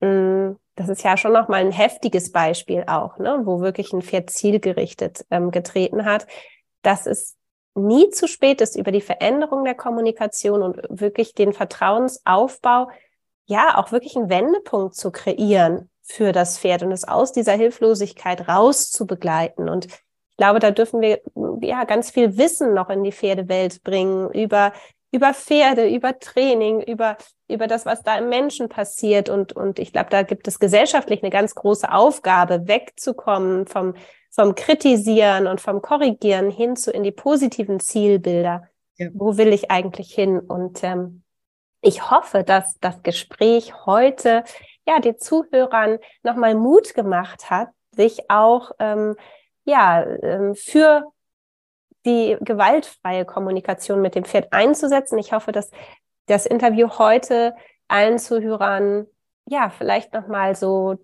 mh, das ist ja schon nochmal ein heftiges Beispiel auch, ne, wo wirklich ein Pferd zielgerichtet ähm, getreten hat, dass es nie zu spät ist, über die Veränderung der Kommunikation und wirklich den Vertrauensaufbau, ja, auch wirklich einen Wendepunkt zu kreieren für das Pferd und es aus dieser Hilflosigkeit raus zu begleiten. Und ich glaube, da dürfen wir ja ganz viel Wissen noch in die Pferdewelt bringen über, über Pferde, über Training, über, über das, was da im Menschen passiert. Und, und ich glaube, da gibt es gesellschaftlich eine ganz große Aufgabe, wegzukommen vom, vom Kritisieren und vom Korrigieren hin zu in die positiven Zielbilder. Ja. Wo will ich eigentlich hin? Und ähm, ich hoffe, dass das Gespräch heute ja den Zuhörern nochmal Mut gemacht hat, sich auch ähm, ja ähm, für die gewaltfreie Kommunikation mit dem Pferd einzusetzen. Ich hoffe, dass das Interview heute allen Zuhörern ja vielleicht nochmal so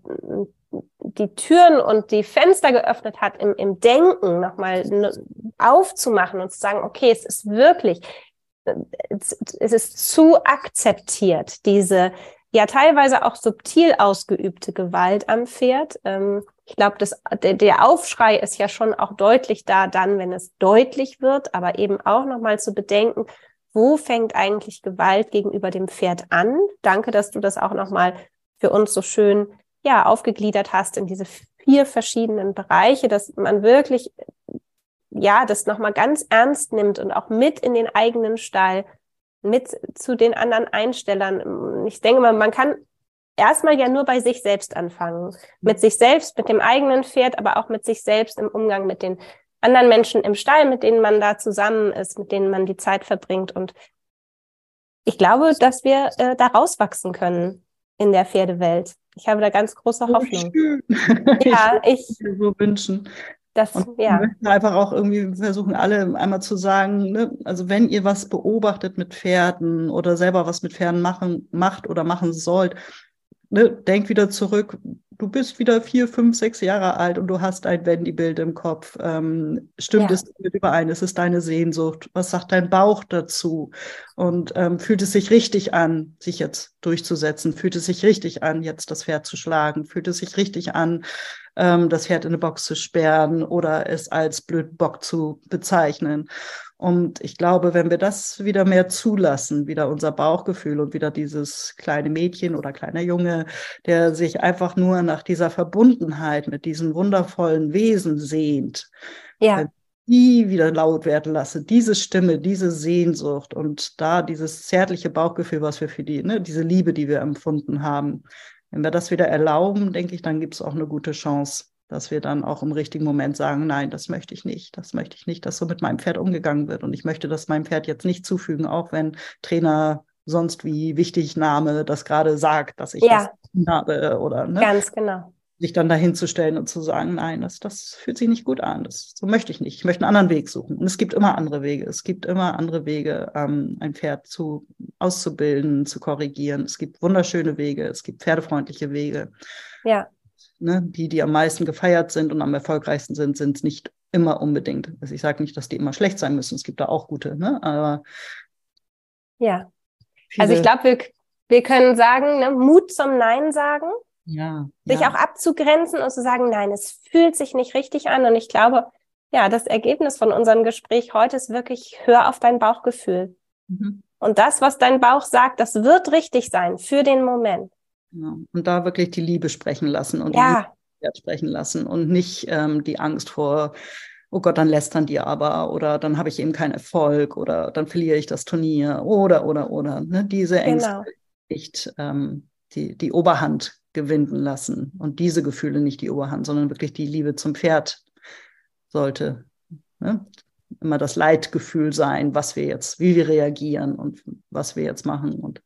die Türen und die Fenster geöffnet hat, im, im Denken nochmal aufzumachen und zu sagen, okay, es ist wirklich... Es ist zu akzeptiert, diese ja teilweise auch subtil ausgeübte Gewalt am Pferd. Ich glaube, der, der Aufschrei ist ja schon auch deutlich da, dann, wenn es deutlich wird, aber eben auch nochmal zu bedenken, wo fängt eigentlich Gewalt gegenüber dem Pferd an? Danke, dass du das auch nochmal für uns so schön ja aufgegliedert hast in diese vier verschiedenen Bereiche, dass man wirklich... ja, das nochmal ganz ernst nimmt und auch mit in den eigenen Stall, mit zu den anderen Einstellern. Ich denke mal, man kann erstmal ja nur bei sich selbst anfangen. Mit sich selbst, mit dem eigenen Pferd, aber auch mit sich selbst im Umgang mit den anderen Menschen im Stall, mit denen man da zusammen ist, mit denen man die Zeit verbringt. Und ich glaube, dass wir äh, da rauswachsen können in der Pferdewelt. Ich habe da ganz große Hoffnung. Ja, ich würde mir so wünschen. Das, und ja. Wir möchten einfach auch irgendwie versuchen, alle einmal zu sagen, ne? Also wenn ihr was beobachtet mit Pferden oder selber was mit Pferden machen, macht oder machen sollt, ne? Denkt wieder zurück, du bist wieder vier, fünf, sechs Jahre alt und du hast ein Wendy-Bild im Kopf. Ähm, stimmt ja. es mit überein? Ist es deine Sehnsucht? Was sagt dein Bauch dazu? Und ähm, fühlt es sich richtig an, sich jetzt durchzusetzen? Fühlt es sich richtig an, jetzt das Pferd zu schlagen? Fühlt es sich richtig an, ähm, das Pferd in eine Box zu sperren oder es als blöd Bock zu bezeichnen. Und ich glaube, wenn wir das wieder mehr zulassen, wieder unser Bauchgefühl und wieder dieses kleine Mädchen oder kleiner Junge, der sich einfach nur nach dieser Verbundenheit mit diesem wundervollen Wesen sehnt, ja. die wieder laut werden lasse, diese Stimme, diese Sehnsucht und da dieses zärtliche Bauchgefühl, was wir für die, ne, diese Liebe, die wir empfunden haben, wenn wir das wieder erlauben, denke ich, dann gibt es auch eine gute Chance, dass wir dann auch im richtigen Moment sagen, nein, das möchte ich nicht, das möchte ich nicht, dass so mit meinem Pferd umgegangen wird. Und ich möchte das meinem Pferd jetzt nicht zufügen, auch wenn Trainer sonst wie wichtig Name das gerade sagt, dass ich ja. das habe oder ne? Ganz genau. Sich dann dahin zu stellen und zu sagen, nein, das, das fühlt sich nicht gut an, das, so möchte ich nicht, ich möchte einen anderen Weg suchen. Und es gibt immer andere Wege, es gibt immer andere Wege, ähm, ein Pferd zu auszubilden, zu korrigieren. Es gibt wunderschöne Wege, es gibt pferdefreundliche Wege. Ja. Ne, die, die am meisten gefeiert sind und am erfolgreichsten sind, sind es nicht immer unbedingt. Also ich sage nicht, dass die immer schlecht sein müssen, es gibt da auch gute, ne? Aber ja, also ich glaube, wir, wir können sagen, ne, Mut zum Nein sagen. Ja, sich ja. auch abzugrenzen und zu sagen, nein, es fühlt sich nicht richtig an. Und ich glaube, ja, das Ergebnis von unserem Gespräch heute ist wirklich, hör auf dein Bauchgefühl. Mhm. Und das, was dein Bauch sagt, das wird richtig sein für den Moment. Ja. Und da wirklich die Liebe sprechen lassen und ja. die Liebe sprechen lassen und nicht ähm, die Angst vor, oh Gott, dann lästern die aber oder dann habe ich eben keinen Erfolg oder dann verliere ich das Turnier oder, oder, oder. Ne? Diese Ängste genau. nicht ähm, die, die Oberhand gewinnen lassen und diese Gefühle nicht die Oberhand, sondern wirklich die Liebe zum Pferd sollte ne? immer das Leitgefühl sein, was wir jetzt, wie wir reagieren und was wir jetzt machen. Und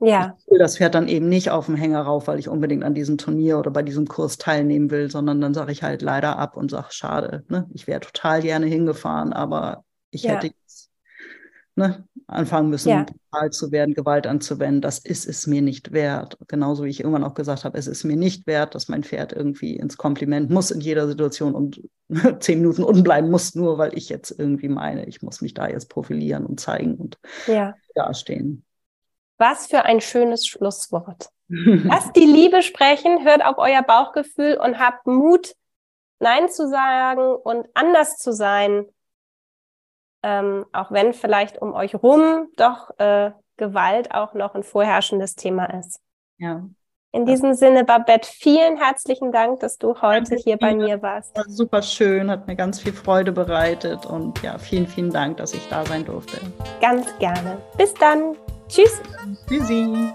ja. ich will das Pferd dann eben nicht auf den Hänger rauf, weil ich unbedingt an diesem Turnier oder bei diesem Kurs teilnehmen will, sondern dann sage ich halt leider ab und sage, schade, ne? ich wäre total gerne hingefahren, aber ich ja. hätte jetzt Ne, anfangen müssen, ja. brutal zu werden, Gewalt anzuwenden, das ist es mir nicht wert. Genauso wie ich irgendwann auch gesagt habe, es ist mir nicht wert, dass mein Pferd irgendwie ins Kompliment muss in jeder Situation und zehn Minuten unten bleiben muss, nur weil ich jetzt irgendwie meine, ich muss mich da jetzt profilieren und zeigen und ja. dastehen. Was für ein schönes Schlusswort. Lasst die Liebe sprechen, hört auf euer Bauchgefühl und habt Mut, Nein zu sagen und anders zu sein. Ähm, auch wenn vielleicht um euch rum doch äh, Gewalt auch noch ein vorherrschendes Thema ist. Ja. In diesem Sinne, Babette, vielen herzlichen Dank, dass du heute Danke hier bei mir, mir warst. War super schön, hat mir ganz viel Freude bereitet und ja, vielen, vielen Dank, dass ich da sein durfte. Ganz gerne. Bis dann. Tschüss. Tschüssi.